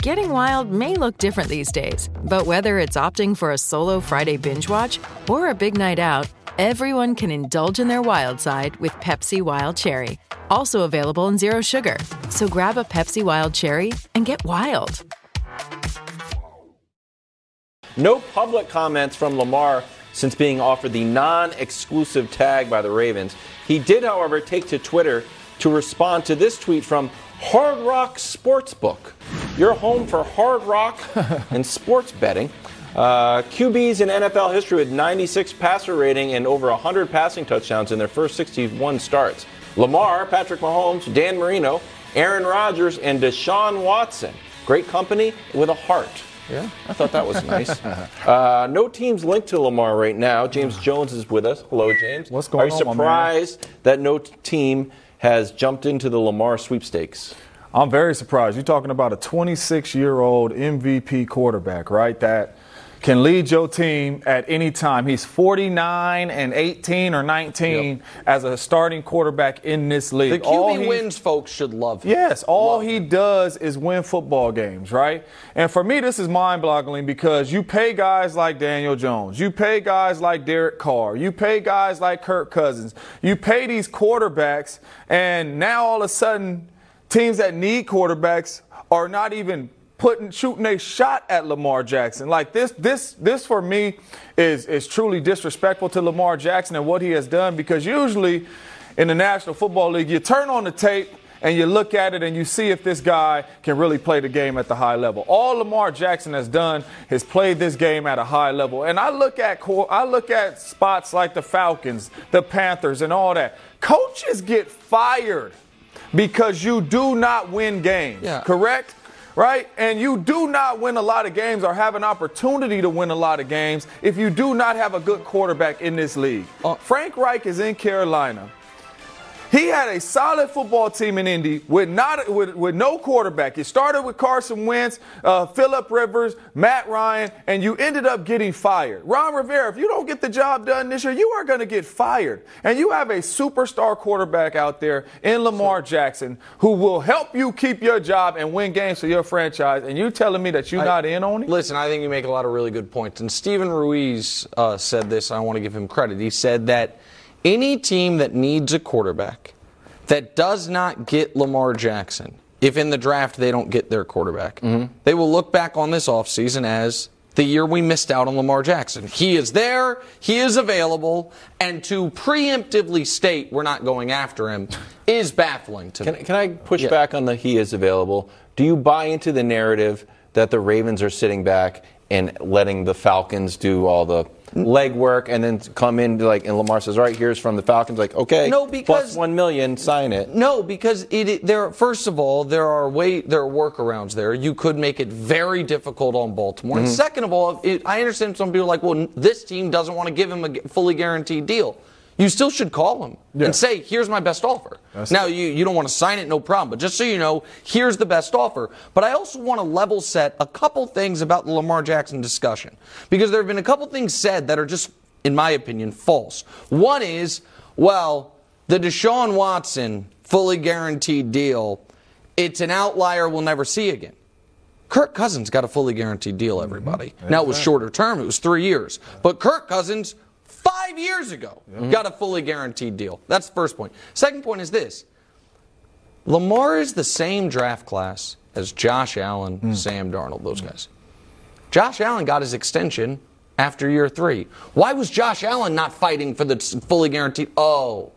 Getting wild may look different these days, but whether it's opting for a solo Friday binge watch or a big night out, everyone can indulge in their wild side with Pepsi Wild Cherry, also available in Zero Sugar. So grab a Pepsi Wild Cherry and get wild. No public comments from Lamar since being offered the non-exclusive tag by the Ravens. He did, however, take to Twitter to respond to this tweet from Hard Rock Sportsbook. Your home for hard rock and sports betting. QBs in NFL history with 96 passer rating and over 100 passing touchdowns in their first 61 starts. Lamar, Patrick Mahomes, Dan Marino, Aaron Rodgers, and Deshaun Watson. Great company with a heart. Yeah, I thought that was nice. No teams linked to Lamar right now. James Jones is with us. Hello, James. What's going on? Are you surprised that no team has jumped into the Lamar sweepstakes? I'm very surprised. You're talking about a 26-year-old MVP quarterback, right? That can lead your team at any time. He's 49 and 18 or 19 as a starting quarterback in this league. The QB wins, folks should love him. Yes, all he does is win football games, right? And for me, this is mind-boggling because you pay guys like Daniel Jones. You pay guys like Derek Carr. You pay guys like Kirk Cousins. You pay these quarterbacks, and now all of a sudden teams that need quarterbacks are not even shooting a shot at Lamar Jackson. Like this for me is truly disrespectful to Lamar Jackson and what he has done, because usually in the National Football League, you turn on the tape and you look at it and you see if this guy can really play the game at the high level. All Lamar Jackson has done is played this game at a high level. And I look at spots like the Falcons, the Panthers, and all that. Coaches get fired because you do not win games, correct? Right? And you do not win a lot of games or have an opportunity to win a lot of games if you do not have a good quarterback in this league. Frank Reich is in Carolina. He had a solid football team in Indy with no quarterback. It started with Carson Wentz, Phillip Rivers, Matt Ryan, and you ended up getting fired. Ron Rivera, if you don't get the job done this year, you are going to get fired. And you have a superstar quarterback out there in Lamar Jackson who will help you keep your job and win games for your franchise. And you telling me that you're not in on it? Listen, I think you make a lot of really good points. And Steven Ruiz said this. I want to give him credit. He said that any team that needs a quarterback that does not get Lamar Jackson, if in the draft they don't get their quarterback, they will look back on this offseason as the year we missed out on Lamar Jackson. He is there, he is available, and to preemptively state we're not going after him is baffling to me. Can I push back on the he is available? Do you buy into the narrative that the Ravens are sitting back and letting the Falcons do all the legwork and then come in and Lamar says, all right, here's from the Falcons, plus $1 million, sign it? No, because there are workarounds there. You could make it very difficult on Baltimore. And second of all, I understand some people are like, well, this team doesn't want to give him a fully guaranteed deal. You still should call him and say, here's my best offer. You don't want to sign it, no problem. But just so you know, here's the best offer. But I also want to level set a couple things about the Lamar Jackson discussion, because there have been a couple things said that are just, in my opinion, false. One is, the Deshaun Watson fully guaranteed deal, it's an outlier we'll never see again. Kirk Cousins got a fully guaranteed deal, everybody. Now, it was shorter term. It was 3 years. But Kirk Cousins, 5 years ago, got a fully guaranteed deal. That's the first point. Second point is this. Lamar is the same draft class as Josh Allen, Sam Darnold, those guys. Josh Allen got his extension after year 3. Why was Josh Allen not fighting for the fully guaranteed? Oh,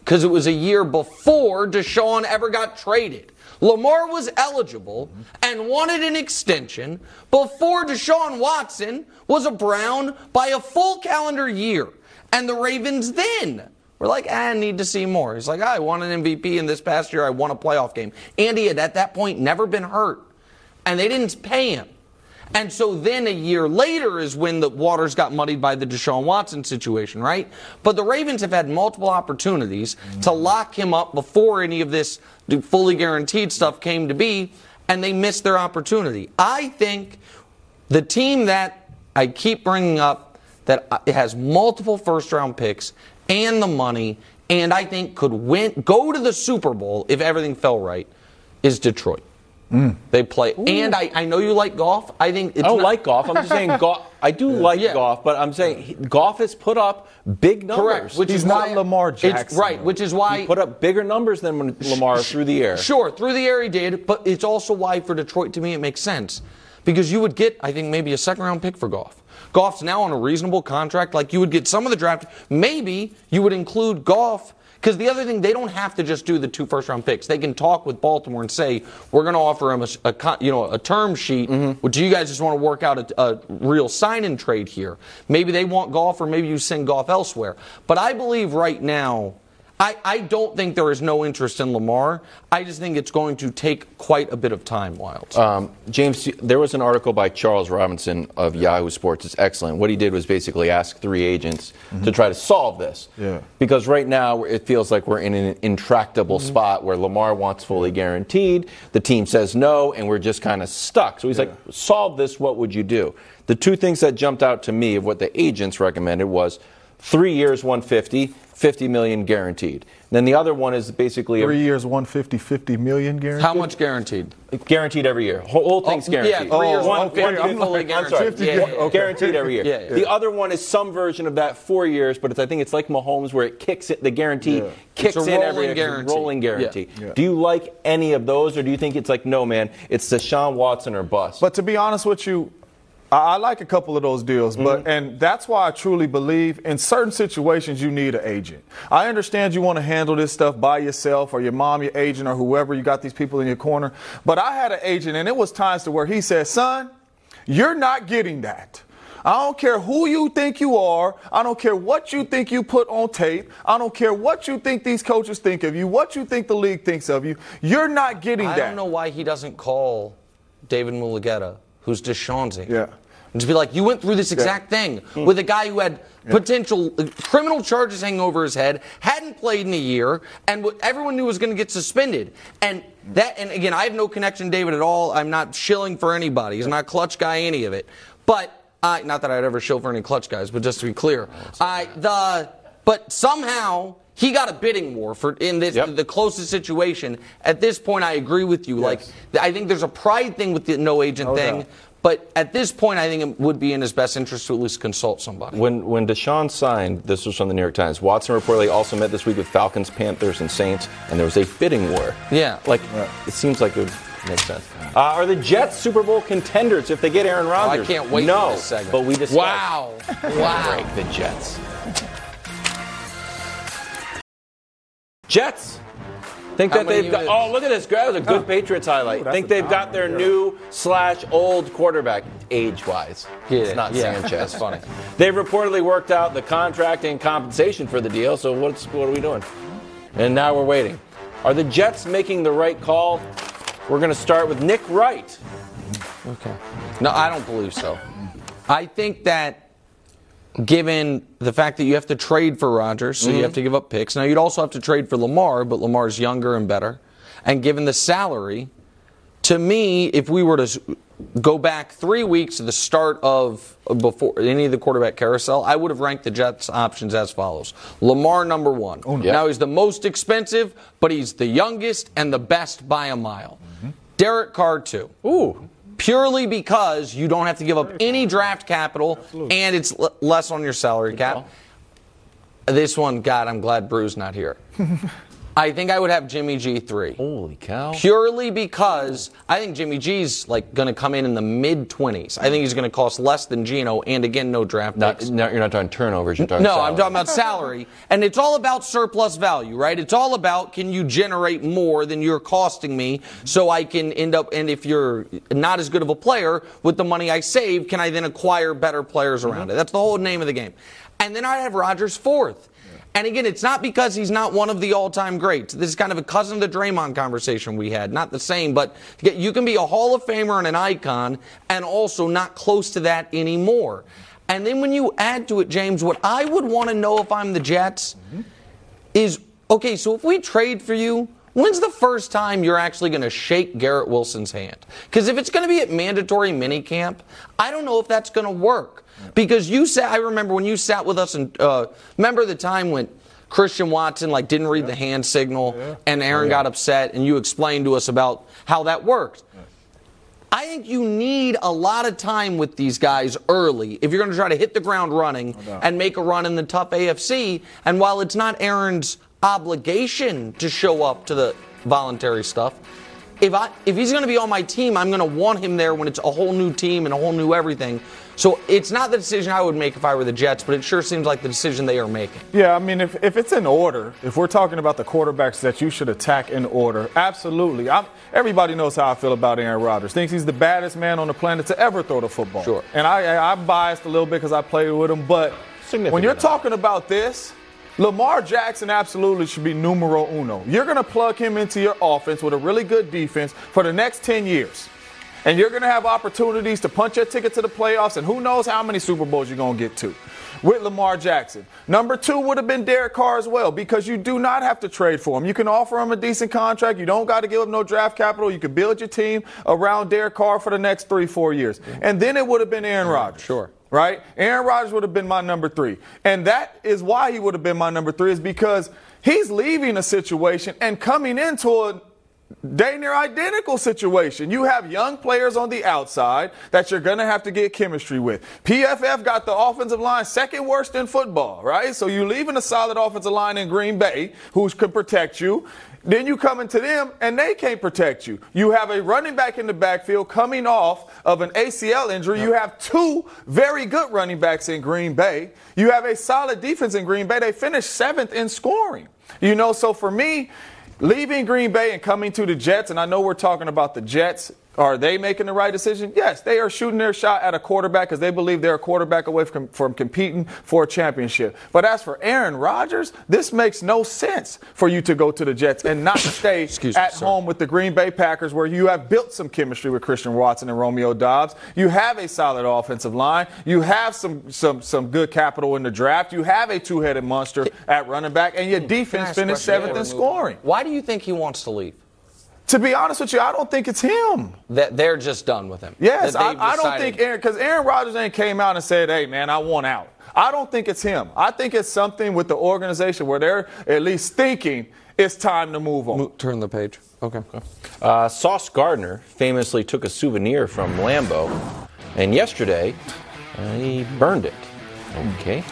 because it was a year before Deshaun ever got traded. Lamar was eligible and wanted an extension before Deshaun Watson was a Brown by a full calendar year. And the Ravens then were like, I need to see more. He's like, I won an MVP in this past year. I won a playoff game. And he had at that point never been hurt. And they didn't pay him. And so then a year later is when the waters got muddied by the Deshaun Watson situation, right? But the Ravens have had multiple opportunities to lock him up before any of this fully guaranteed stuff came to be, and they missed their opportunity. I think the team that I keep bringing up that has multiple first-round picks and the money and I think could win, go to the Super Bowl if everything fell right, is Detroit. They play. Ooh. And I know you like golf. I think it's like golf. I'm just saying golf. I do like golf, but I'm saying golf has put up big numbers. Correct. Which is not Lamar Jackson. Right, which is why. He put up bigger numbers than when Lamar threw the air. Sure, through the air he did, but it's also why for Detroit, to me, it makes sense. Because you would get, I think, maybe a second-round pick for Goff. Goff's now on a reasonable contract. Like, you would get some of the draft. Maybe you would include Goff. Because the other thing, they don't have to just do the 2 first-round picks. They can talk with Baltimore and say, we're going to offer him a term sheet. Which you guys just want to work out a real sign-in trade here. Maybe they want Goff, or maybe you send Goff elsewhere. But I believe right now, I don't think there is no interest in Lamar. I just think it's going to take quite a bit of time, Wilds. James, there was an article by Charles Robinson of Yahoo Sports. It's excellent. What he did was basically ask 3 agents to try to solve this. Yeah. Because right now it feels like we're in an intractable spot where Lamar wants fully guaranteed, the team says no, and we're just kind of stuck. So he's like, solve this, what would you do? The 2 things that jumped out to me of what the agents recommended was 3 years, 150, 50 million guaranteed. Then the other one is basically 3 years, 150, 50 million guaranteed. How much guaranteed? Guaranteed every year. Whole thing's guaranteed. Yeah, 3 years, 150, fully guaranteed. I'm sorry. Guaranteed every year. The other one is some version of that 4 years, but I think it's like Mahomes where it kicks it. The guarantee kicks in every year. Guarantee. It's a rolling guarantee. Yeah. Do you like any of those, or do you think it's like, no, man, it's Deshaun Watson or bust? But to be honest with you, I like a couple of those deals, but and that's why I truly believe in certain situations you need an agent. I understand you want to handle this stuff by yourself or your mom, your agent, or whoever. You got these people in your corner. But I had an agent, and it was times to where he said, son, you're not getting that. I don't care who you think you are. I don't care what you think you put on tape. I don't care what you think these coaches think of you, what you think the league thinks of you. You're not getting that. I don't know why he doesn't call David Mulligeta, who's Deshaun's agent. Yeah. And just be like, you went through this exact thing with a guy who had potential criminal charges hanging over his head, hadn't played in a year, and everyone knew was going to get suspended. And that, and again, I have no connection to David at all. I'm not shilling for anybody. He's not a clutch guy, any of it. But not that I'd ever shill for any clutch guys, but just to be clear, but somehow he got a bidding war for in this the closest situation. At this point, I agree with you. Yes. Like, I think there's a pride thing with the no agent thing. No. But at this point, I think it would be in his best interest to at least consult somebody. When Deshaun signed, this was from the New York Times, Watson reportedly also met this week with Falcons, Panthers, and Saints, and there was a bidding war. Yeah. Like, it seems like it would make sense. Are the Jets Super Bowl contenders if they get Aaron Rodgers? I can't wait for this segment. But we just break the Jets. Jets! Think that they've got, look at this. That was a good Patriots highlight. Think they've got their new/old quarterback, age-wise. Yeah, it's not Sanchez. That's funny. They've reportedly worked out the contract and compensation for the deal, so what are we doing? And now we're waiting. Are the Jets making the right call? We're going to start with Nick Wright. Okay. No, I don't believe so. I think that given the fact that you have to trade for Rodgers, so you have to give up picks. Now, you'd also have to trade for Lamar, but Lamar's younger and better. And given the salary, to me, if we were to go back 3 weeks to the start of before any of the quarterback carousel, I would have ranked the Jets' options as follows. Lamar, number 1. Oh, no. Now, he's the most expensive, but he's the youngest and the best by a mile. Derek Carr, 2. Ooh. Purely because you don't have to give up any draft capital, and it's less on your salary cap. This one, God, I'm glad Brew's not here. I think I would have Jimmy G 3. Holy cow. Purely because I think Jimmy G's going to come in the mid-20s. I think he's going to cost less than Geno, and again, no draft picks. No, you're not talking turnovers, you're talking salary. I'm talking about salary. And it's all about surplus value, right? It's all about, can you generate more than you're costing me so I can end up, and if you're not as good of a player, with the money I save, can I then acquire better players around it? That's the whole name of the game. And then I'd have Rodgers 4th. And again, it's not because he's not one of the all-time greats. This is kind of a cousin to the Draymond conversation we had. Not the same, but you can be a Hall of Famer and an icon and also not close to that anymore. And then when you add to it, James, what I would want to know if I'm the Jets is, okay, so if we trade for you, when's the first time you're actually going to shake Garrett Wilson's hand? Because if it's going to be at mandatory minicamp, I don't know if that's going to work. Because you said, I remember when you sat with us and remember the time when Christian Watson didn't read the hand signal and Aaron got upset and you explained to us about how that worked. I think you need a lot of time with these guys early if you're going to try to hit the ground running and make a run in the tough AFC. And while it's not Aaron's obligation to show up to the voluntary stuff, if he's going to be on my team, I'm going to want him there when it's a whole new team and a whole new everything. So it's not the decision I would make if I were the Jets, but it sure seems like the decision they are making. Yeah, I mean, if it's in order, if we're talking about the quarterbacks that you should attack in order, absolutely. Everybody knows how I feel about Aaron Rodgers. Thinks he's the baddest man on the planet to ever throw the football. Sure. And I'm biased a little bit because I played with him, but when you're talking about this, Lamar Jackson absolutely should be numero uno. You're going to plug him into your offense with a really good defense for the next 10 years. And you're going to have opportunities to punch your ticket to the playoffs, and who knows how many Super Bowls you're going to get to with Lamar Jackson. Number two would have been Derek Carr as well, because you do not have to trade for him. You can offer him a decent contract. You don't got to give him no draft capital. You can build your team around Derek Carr for the next 3-4 years. And then it would have been Aaron Rodgers. Sure. Right? Aaron Rodgers would have been my number three. And that is why he would have been my number three, is because he's leaving a situation and coming into a dang near identical situation. You have young players on the outside that you're going to have to get chemistry with. PFF got the offensive line second worst in football, right? So you're leaving a solid offensive line in Green Bay who can protect you. Then you come into them, and they can't protect you. You have a running back in the backfield coming off of an ACL injury. Yep. You have two very good running backs in Green Bay. You have a solid defense in Green Bay. They finished 7th in scoring. You know, so for me, leaving Green Bay and coming to the Jets, and I know we're talking about the Jets, are they making the right decision? Yes, they are shooting their shot at a quarterback because they believe they're a quarterback away from competing for a championship. But as for Aaron Rodgers, this makes no sense for you to go to the Jets and not stay home with the Green Bay Packers, where you have built some chemistry with Christian Watson and Romeo Doubs. You have a solid offensive line. You have some good capital in the draft. You have a two-headed monster at running back, and your defense finished 7th in scoring. Why do you think he wants to leave? To be honest with you, I don't think it's him. That they're just done with him. Yes, I don't think because Aaron Rodgers ain't came out and said, hey, man, I want out. I don't think it's him. I think it's something with the organization where they're at least thinking it's time to move on. Turn the page. Okay. Sauce Gardner famously took a souvenir from Lambeau, and yesterday he burned it. Okay.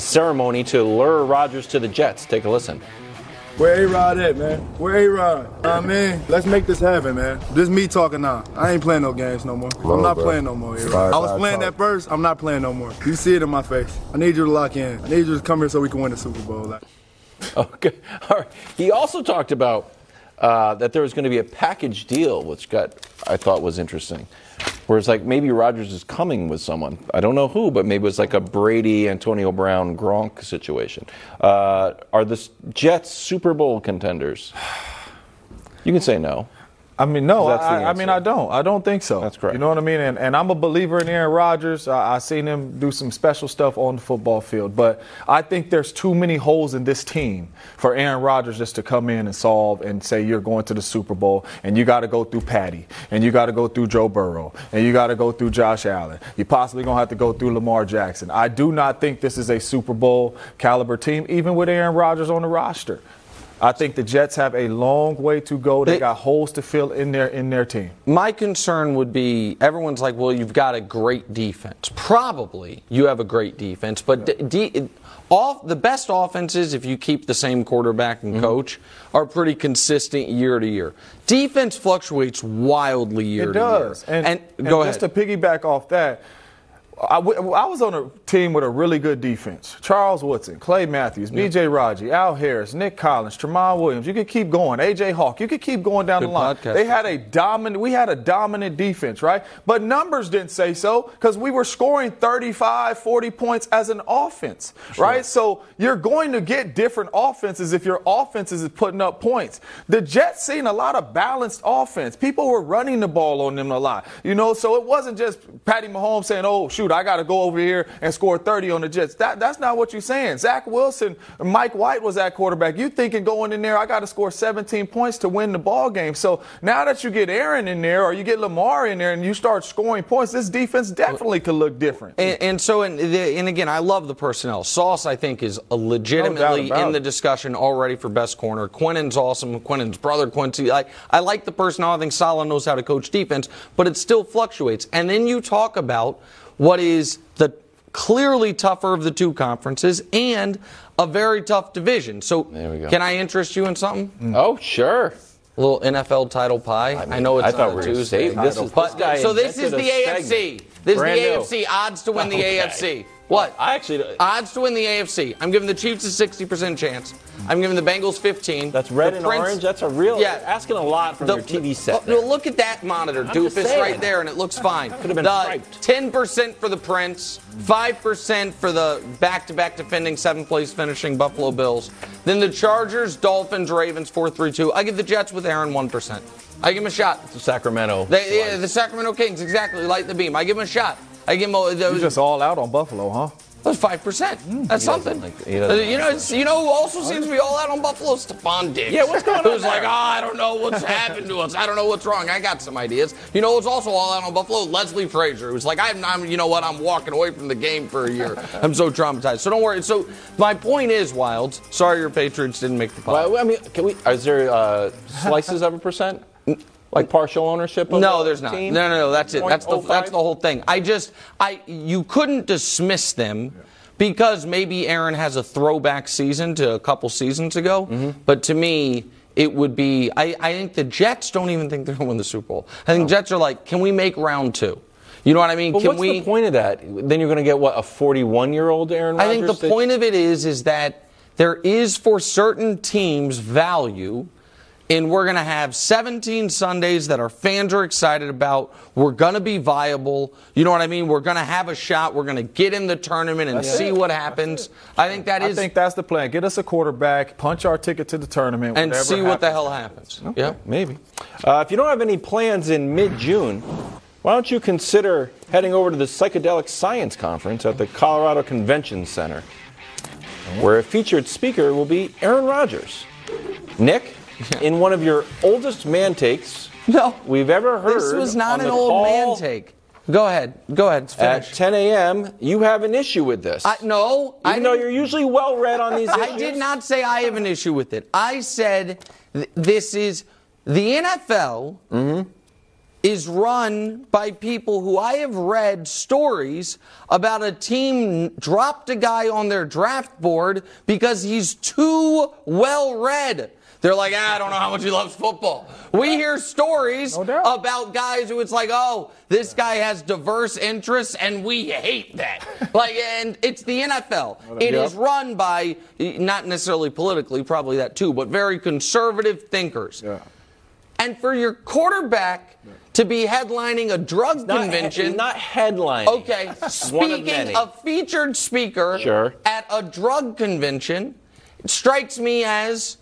Ceremony to lure Rodgers to the Jets. Take a listen. Where A-Rod at, man? Where A-Rod? I mean, let's make this happen, man. This me talking now. I ain't playing no games no more. I'm not playing no more, A-Rod. I was playing that first. I'm not playing no more. You see it in my face. I need you to lock in. I need you to come here so we can win the Super Bowl. Okay. All right. He also talked about that there was going to be a package deal, which I thought was interesting. Where it's like maybe Rodgers is coming with someone. I don't know who, but maybe it's like a Brady, Antonio Brown, Gronk situation. Are the Jets Super Bowl contenders? You can say no. I mean, no. I don't. I don't think so. That's correct. You know what I mean? And I'm a believer in Aaron Rodgers. I've seen him do some special stuff on the football field. But I think there's too many holes in this team for Aaron Rodgers just to come in and solve and say you're going to the Super Bowl and you got to go through Patty and you got to go through Joe Burrow and you got to go through Josh Allen. You're possibly going to have to go through Lamar Jackson. I do not think this is a Super Bowl caliber team, even with Aaron Rodgers on the roster. I think the Jets have a long way to go. They got holes to fill in their team. My concern would be everyone's like, well, you've got a great defense. Probably you have a great defense, but the best offenses, if you keep the same quarterback and coach, are pretty consistent year to year. Defense fluctuates wildly year to year. It does. And go ahead. Just to piggyback off that, I was on a team with a really good defense. Charles Woodson, Clay Matthews, B.J. Raji, Al Harris, Nick Collins, Tramon Williams. You could keep going. A.J. Hawk. You could keep going down the line. They had a dominant. We had a dominant defense, right? But numbers didn't say so because we were scoring 35, 40 points as an offense, right? So you're going to get different offenses if your offense is putting up points. The Jets seen a lot of balanced offense. People were running the ball on them a lot, you know. So it wasn't just Patty Mahomes saying, "Oh shoot, I got to go over here and score 30 on the Jets." That's not what you're saying. Zach Wilson, Mike White was that quarterback. You thinking going in there, I got to score 17 points to win the ball game. So now that you get Aaron in there or you get Lamar in there and you start scoring points, this defense definitely could look different. And again, I love the personnel. Sauce, I think, is legitimately in the discussion already for best corner. Quinnen's awesome. Quinnen's brother, Quincy. I like the personnel. I think Salah knows how to coach defense, but it still fluctuates. And then you talk about what is the clearly tougher of the two conferences and a very tough division. So can I interest you in something? Oh, sure. A little NFL title pie. I know it's on Tuesday. So this is the AFC. This is the AFC. Odds to win the AFC. What? I actually odds to win the AFC. I'm giving the Chiefs a 60% chance. I'm giving the Bengals 15. That's red and orange. That's a real. Yeah, asking a lot from your TV set. No, look at that monitor, doofus, right there, and it looks fine. Could have been striped. 10% for the Prince, 5% for the back-to-back defending, 7th place finishing Buffalo Bills. Then the Chargers, Dolphins, Ravens, 4-3-2. I give the Jets with Aaron 1%. I give him a shot. The Sacramento. The Sacramento Kings, exactly. Light the beam. I give him a shot. You're just all out on Buffalo, huh? That's 5%. That's something. Who also seems to be all out on Buffalo? Stephon Diggs. Yeah, what's going on? Who's there? I don't know what's happened to us. I don't know what's wrong. I got some ideas. You know who's also all out on Buffalo? Leslie Frazier, who's like, I'm you know what? I'm walking away from the game for a year. I'm so traumatized. So don't worry. So my point is, Wilds, sorry your Patriots didn't make the pot. Well, I mean, is there slices of a percent? Like partial ownership of no, there's not. Team? No, that's it. That's the whole thing. You couldn't dismiss them because maybe Aaron has a throwback season to a couple seasons ago. Mm-hmm. But to me, it would be I think the Jets don't even think they're going to win the Super Bowl. I think Jets are like, can we make round two? You know what I mean? But what's the point of that? Then you're going to get, what, a 41-year-old Aaron Rodgers? I think the point of it is that there is for certain teams value. And we're going to have 17 Sundays that our fans are excited about. We're going to be viable. You know what I mean? We're going to have a shot. We're going to get in the tournament and see what happens. I think that's the plan. Get us a quarterback, punch our ticket to the tournament. And see what the hell happens. Okay, yeah, maybe. If you don't have any plans in mid-June, why don't you consider heading over to the Psychedelic Science Conference at the Colorado Convention Center, where a featured speaker will be Aaron Rodgers. Nick? Yeah. In one of your oldest man takes we've ever heard. This was not an old man take. Go ahead. Finish. At 10 a.m., you have an issue with this. Even though you're usually well read on these issues. I did not say I have an issue with it. I said this is the NFL is run by people who I have read stories about a team dropped a guy on their draft board because he's too well read. They're like, I don't know how much he loves football. We hear stories about guys who it's like, oh, this guy has diverse interests, and we hate that. And it's the NFL. It is run by, not necessarily politically, probably that too, but very conservative thinkers. Yeah. And for your quarterback to be headlining a drug convention. Not headlining. Okay. Speaking of featured speaker at a drug convention, it strikes me as...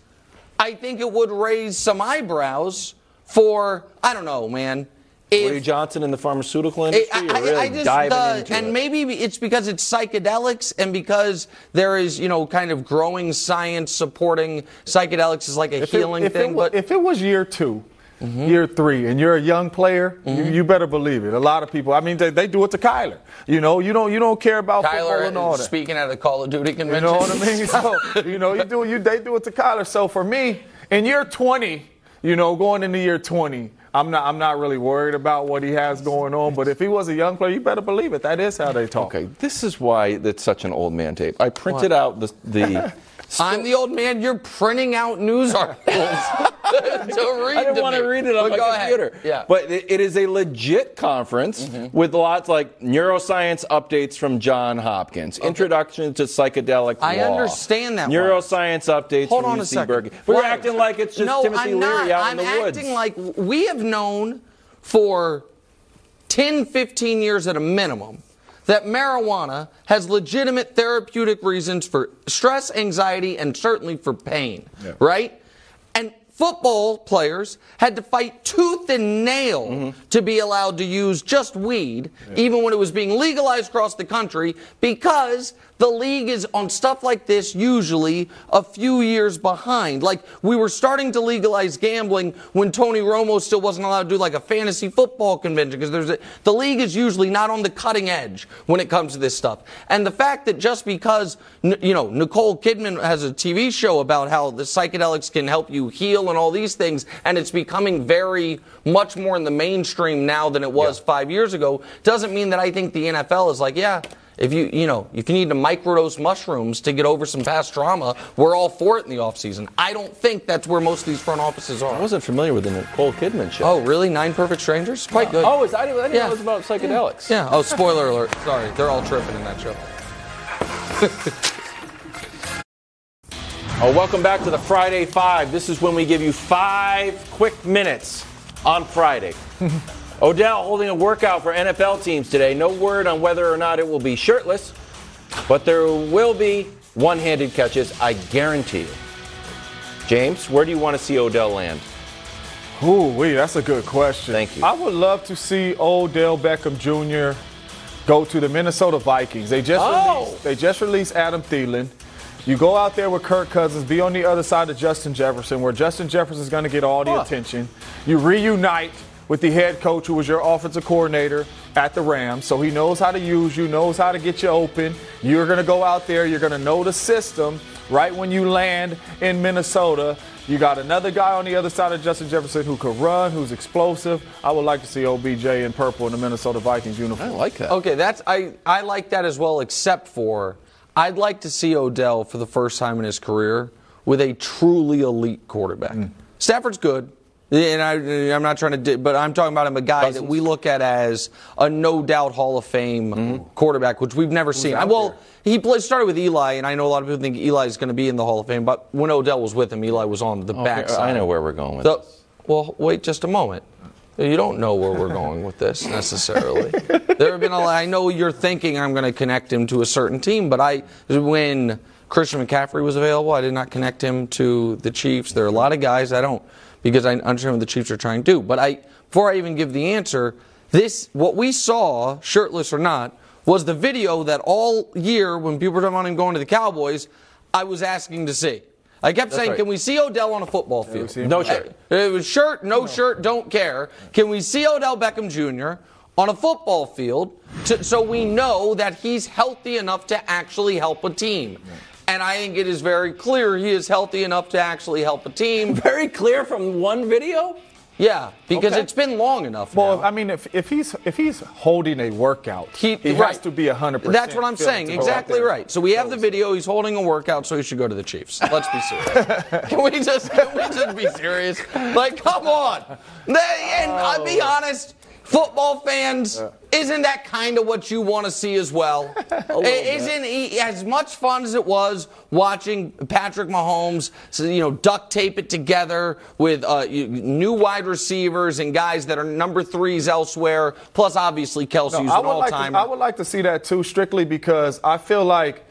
I think it would raise some eyebrows for, I don't know, man. Woody Johnson in the pharmaceutical industry? Maybe it's because it's psychedelics and because there is, kind of growing science supporting psychedelics is like a healing thing. If it was year two, year three, and you're a young player, you better believe it. A lot of people, they do it to Kyler. You don't care about Kyler and all that. Speaking at the Call of Duty convention. You know what I mean? So, they do it to Kyler. So for me, in year 20, going into year 20, I'm not really worried about what he has going on. But if he was a young player, you better believe it. That is how they talk. Okay, this is why it's such an old man tape. I printed out the I'm the old man. You're printing out news articles. I didn't want to read it on my computer. Yeah. But it is a legit conference with lots like neuroscience updates from John Hopkins, introduction to psychedelic law. I understand that. Neuroscience updates from UC Berkeley. We're acting like it's just Timothy Leary out in the woods. I'm acting like we have known for 10, 15 years at a minimum that marijuana has legitimate therapeutic reasons for stress, anxiety, and certainly for pain, right? And football players had to fight tooth and nail to be allowed to use just weed, even when it was being legalized across the country, because the league is on stuff like this usually a few years behind. Like, we were starting to legalize gambling when Tony Romo still wasn't allowed to do like a fantasy football convention, because there's the league is usually not on the cutting edge when it comes to this stuff. And the fact that just because, you know, Nicole Kidman has a TV show about how the psychedelics can help you heal and all these things, and it's becoming very much more in the mainstream now than it was 5 years ago, doesn't mean that I think the NFL is like, if you need to microdose mushrooms to get over some past trauma, we're all for it in the offseason. I don't think that's where most of these front offices are. I wasn't familiar with the Nicole Kidman show. Oh, really? 9 Perfect Strangers? Quite good. Oh, I didn't know it was about psychedelics. Yeah. Oh, spoiler alert. Sorry. They're all tripping in that show. Welcome back to the Friday Five. This is when we give you 5 quick minutes on Friday. Odell holding a workout for NFL teams today. No word on whether or not it will be shirtless, but there will be one-handed catches, I guarantee you. James, where do you want to see Odell land? Ooh-wee, that's a good question. Thank you. I would love to see Odell Beckham Jr. go to the Minnesota Vikings. They just released Adam Thielen. You go out there with Kirk Cousins, be on the other side of Justin Jefferson, where Justin Jefferson is going to get all the attention. You reunite with the head coach who was your offensive coordinator at the Rams. So he knows how to use you, knows how to get you open. You're going to go out there. You're going to know the system right when you land in Minnesota. You got another guy on the other side of Justin Jefferson who could run, who's explosive. I would like to see OBJ in purple in the Minnesota Vikings uniform. I like that. Okay, I like that as well, except for I'd like to see Odell for the first time in his career with a truly elite quarterback. Stafford's good. And I'm not trying to, but I'm talking about him, a guy that we look at as a no-doubt Hall of Fame quarterback, which we've never seen. He started with Eli, and I know a lot of people think Eli is going to be in the Hall of Fame, but when Odell was with him, Eli was on the backside. I know where we're going with this. Well, wait just a moment. You don't know where we're going with this necessarily. There have been. I know you're thinking I'm going to connect him to a certain team, but when Christian McCaffrey was available, I did not connect him to the Chiefs. There are a lot of guys I don't. Because I understand what the Chiefs are trying to do. But before I even give the answer, what we saw, shirtless or not, was the video that all year when people were talking about him going to the Cowboys, I was asking to see. I kept saying, can we see Odell on a football field? No shirt. It was shirt, no shirt, don't care. Can we see Odell Beckham Jr. on a football field so we know that he's healthy enough to actually help a team? And I think it is very clear he is healthy enough to actually help a team. Very clear from one video? Yeah, because it's been long enough now. Well, I mean, if he's holding a workout, he has to be 100%. That's what I'm saying. Exactly right. So we have the video. He's holding a workout, so he should go to the Chiefs. Let's be serious. Can we just be serious? Like, come on. And I'll be honest. Football fans, isn't that kind of what you want to see as well? Isn't he as much fun as it was watching Patrick Mahomes, duct tape it together with new wide receivers and guys that are number threes elsewhere, plus obviously Kelsey's an all-timer. I would like to see that too, strictly because I feel like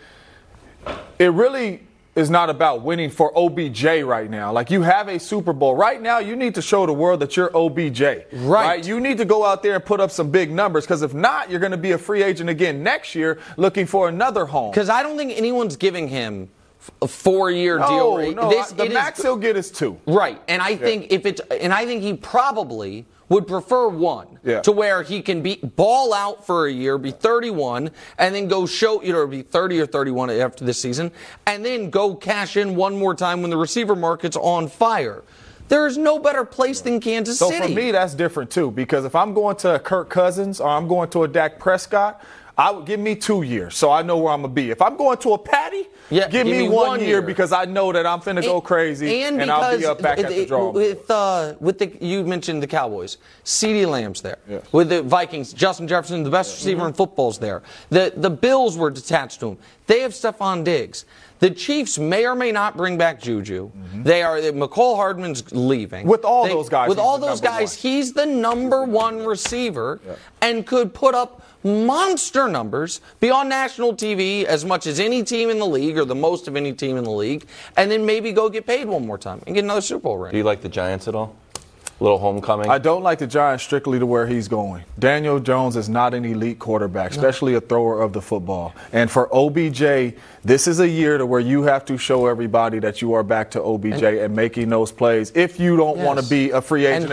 it really is not about winning for OBJ right now. Like, you have a Super Bowl. Right now, you need to show the world that you're OBJ. Right? You need to go out there and put up some big numbers, because if not, you're going to be a free agent again next year looking for another home. Because I don't think anyone's giving him a 4-year deal. The max he'll get is 2. Right. And I think he probably would prefer 1 to where he can ball out for a year, be 31, and then go show, be 30 or 31 after this season, and then go cash in one more time when the receiver market's on fire. There is no better place than Kansas City. So for me, that's different too, because if I'm going to a Kirk Cousins or I'm going to a Dak Prescott, I would give me 2 years so I know where I'm going to be. If I'm going to a patty, give me one year because I know that I'm finna go crazy and I'll be up back at the drawing board. With the you mentioned the Cowboys. CeeDee Lamb's there. Yes. With the Vikings, Justin Jefferson, the best receiver in football's there. The Bills were detached to him. They have Stephon Diggs. The Chiefs may or may not bring back Juju. They are. McCole Hardman's leaving. With all those guys, he's the number one receiver and could put up monster numbers, be on national TV as much as any team in the league or the most of any team in the league, and then maybe go get paid one more time and get another Super Bowl ring. Do you like the Giants at all? Little homecoming. I don't like the Giants strictly to where he's going. Daniel Jones is not an elite quarterback, especially a thrower of the football. And for OBJ, this is a year to where you have to show everybody that you are back to OBJ and making those plays if you don't want to be a free agent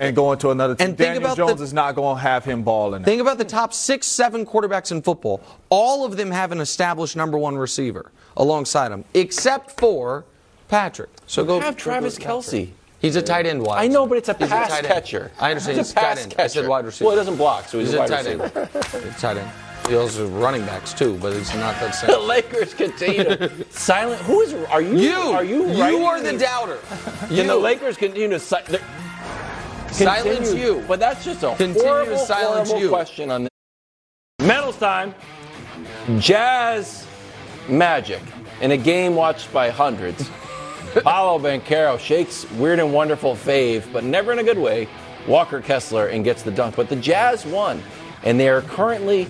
and go into another team. And Daniel Jones is not going to have him balling. Think about the top 6-7 quarterbacks in football. All of them have an established number one receiver alongside him, except for Patrick. So go have Travis Kelce. He's a tight end wide. I know, but it's a pass catcher. I understand. He's a pass catcher. I said wide receiver. Well, he doesn't block, so he's a tight end. Tight end. He also running backs too, but it's not that same. The Lakers contain him. Silent. Who is? Are you? You are you? You are the doubter. And the Lakers continue to silence you. But that's just a horrible question on this. Medals time. Jazz Magic in a game watched by hundreds. Paolo Banchero shakes Weird and Wonderful fave, but never in a good way, Walker Kessler, and gets the dunk. But the Jazz won, and they are currently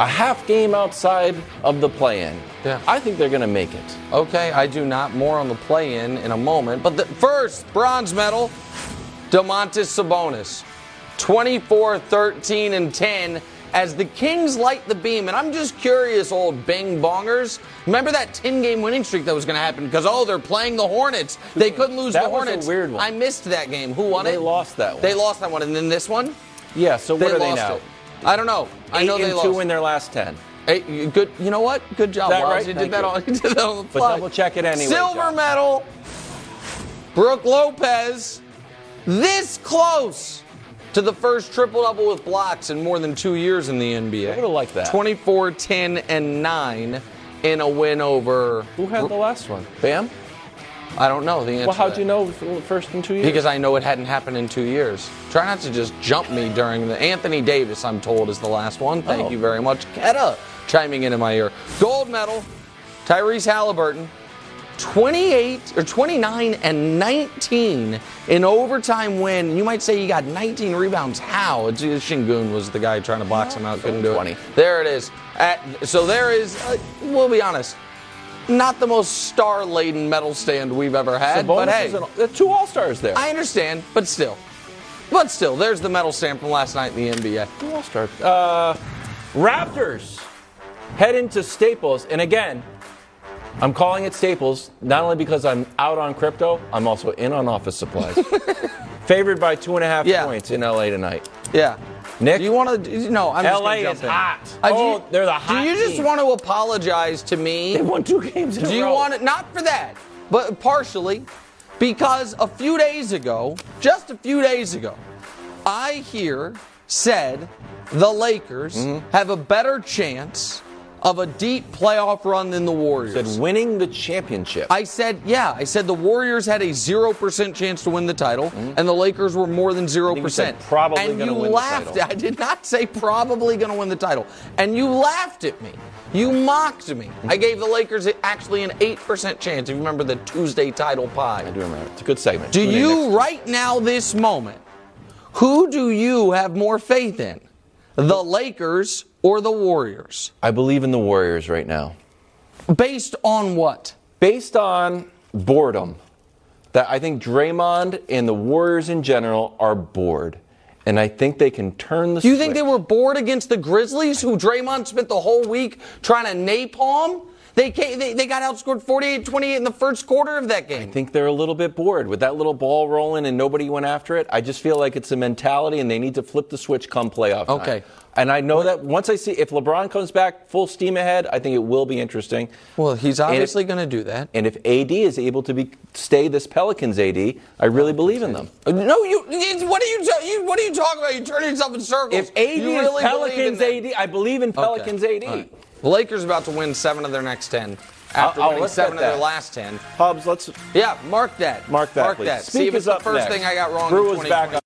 a half game outside of the play-in. Yeah. I think they're going to make it. Okay, I do not. More on the play-in in a moment. But the first bronze medal, Domantas Sabonis, 24-13-10. As the Kings light the beam, and I'm just curious, old Bing Bongers. Remember that 10-game winning streak that was going to happen because, they're playing the Hornets. They couldn't lose the Hornets. That was a weird one. I missed that game. Who won it? They lost that one. They lost that one. And then this one? Yeah, so what are they now? I don't know. I know they lost. 8-2 in their last 10. Hey, good. You know what? Good job, Wiles. You did that on the fly. But double-check it anyway. Silver medal, Brooke Lopez. This close to the first triple-double with blocks in more than 2 years in the NBA. I would have liked that. 24, 10, and 9 in a win over... Who had the last one? Bam? I don't know the answer. Well, how'd you know first in 2 years? Because I know it hadn't happened in 2 years. Try not to just jump me during the... Anthony Davis, I'm told, is the last one. Thank you very much. Keta chiming in my ear. Gold medal, Tyrese Halliburton. 28 or 29 and 19 in overtime win. You might say he got 19 rebounds. How? Şengün was the guy trying to box him out. Couldn't do it. There it is. So there is, we'll be honest, not the most star-laden medal stand we've ever had. But hey, there are two All-Stars there. I understand, but still. But still, there's the medal stand from last night in the NBA. Two All-Stars. Raptors head into Staples. And again, I'm calling it Staples, not only because I'm out on crypto, I'm also in on office supplies. Favored by 2.5 points in L.A. tonight. Yeah. Nick? Do you want to? No, I'm just going to jump in. L.A. is hot. They're the hot team. Do you just want to apologize to me? They won 2 games in a row. Do you want it? Not for that, but partially, because a few days ago, just a few days ago, I here said the Lakers have a better chance of a deep playoff run than the Warriors. Said winning the championship. I said the Warriors had a 0% chance to win the title, and the Lakers were more than 0%. Probably going to win the title. I did not say probably going to win the title. And you laughed at me. You mocked me. I gave the Lakers actually an 8% chance. If you remember the Tuesday title pie. I do remember. It's a good segment. Do you, right now, this moment, who do you have more faith in? The Lakers or the Warriors? I believe in the Warriors right now. Based on what? Based on boredom. That I think Draymond and the Warriors in general are bored. And I think they can turn the switch. Do you think they were bored against the Grizzlies, who Draymond spent the whole week trying to napalm? They got outscored 48-28 in the first quarter of that game. I think they're a little bit bored with that little ball rolling and nobody went after it. I just feel like it's a mentality and they need to flip the switch come playoff time. Okay. And I know that once I see if LeBron comes back full steam ahead, I think it will be interesting. Well, he's obviously going to do that. And if AD is able to stay this Pelicans AD, I really believe in them. No, what are you talking about? You turn yourself in circles. If AD you is really Pelicans AD, I believe in Pelicans AD. All right. The Lakers about to win 7 of their next 10. After winning 7 of their last 10. Hubs, let's. Yeah, mark that. Mark that. Please. See if it's the first thing I got wrong in 2020. Back up.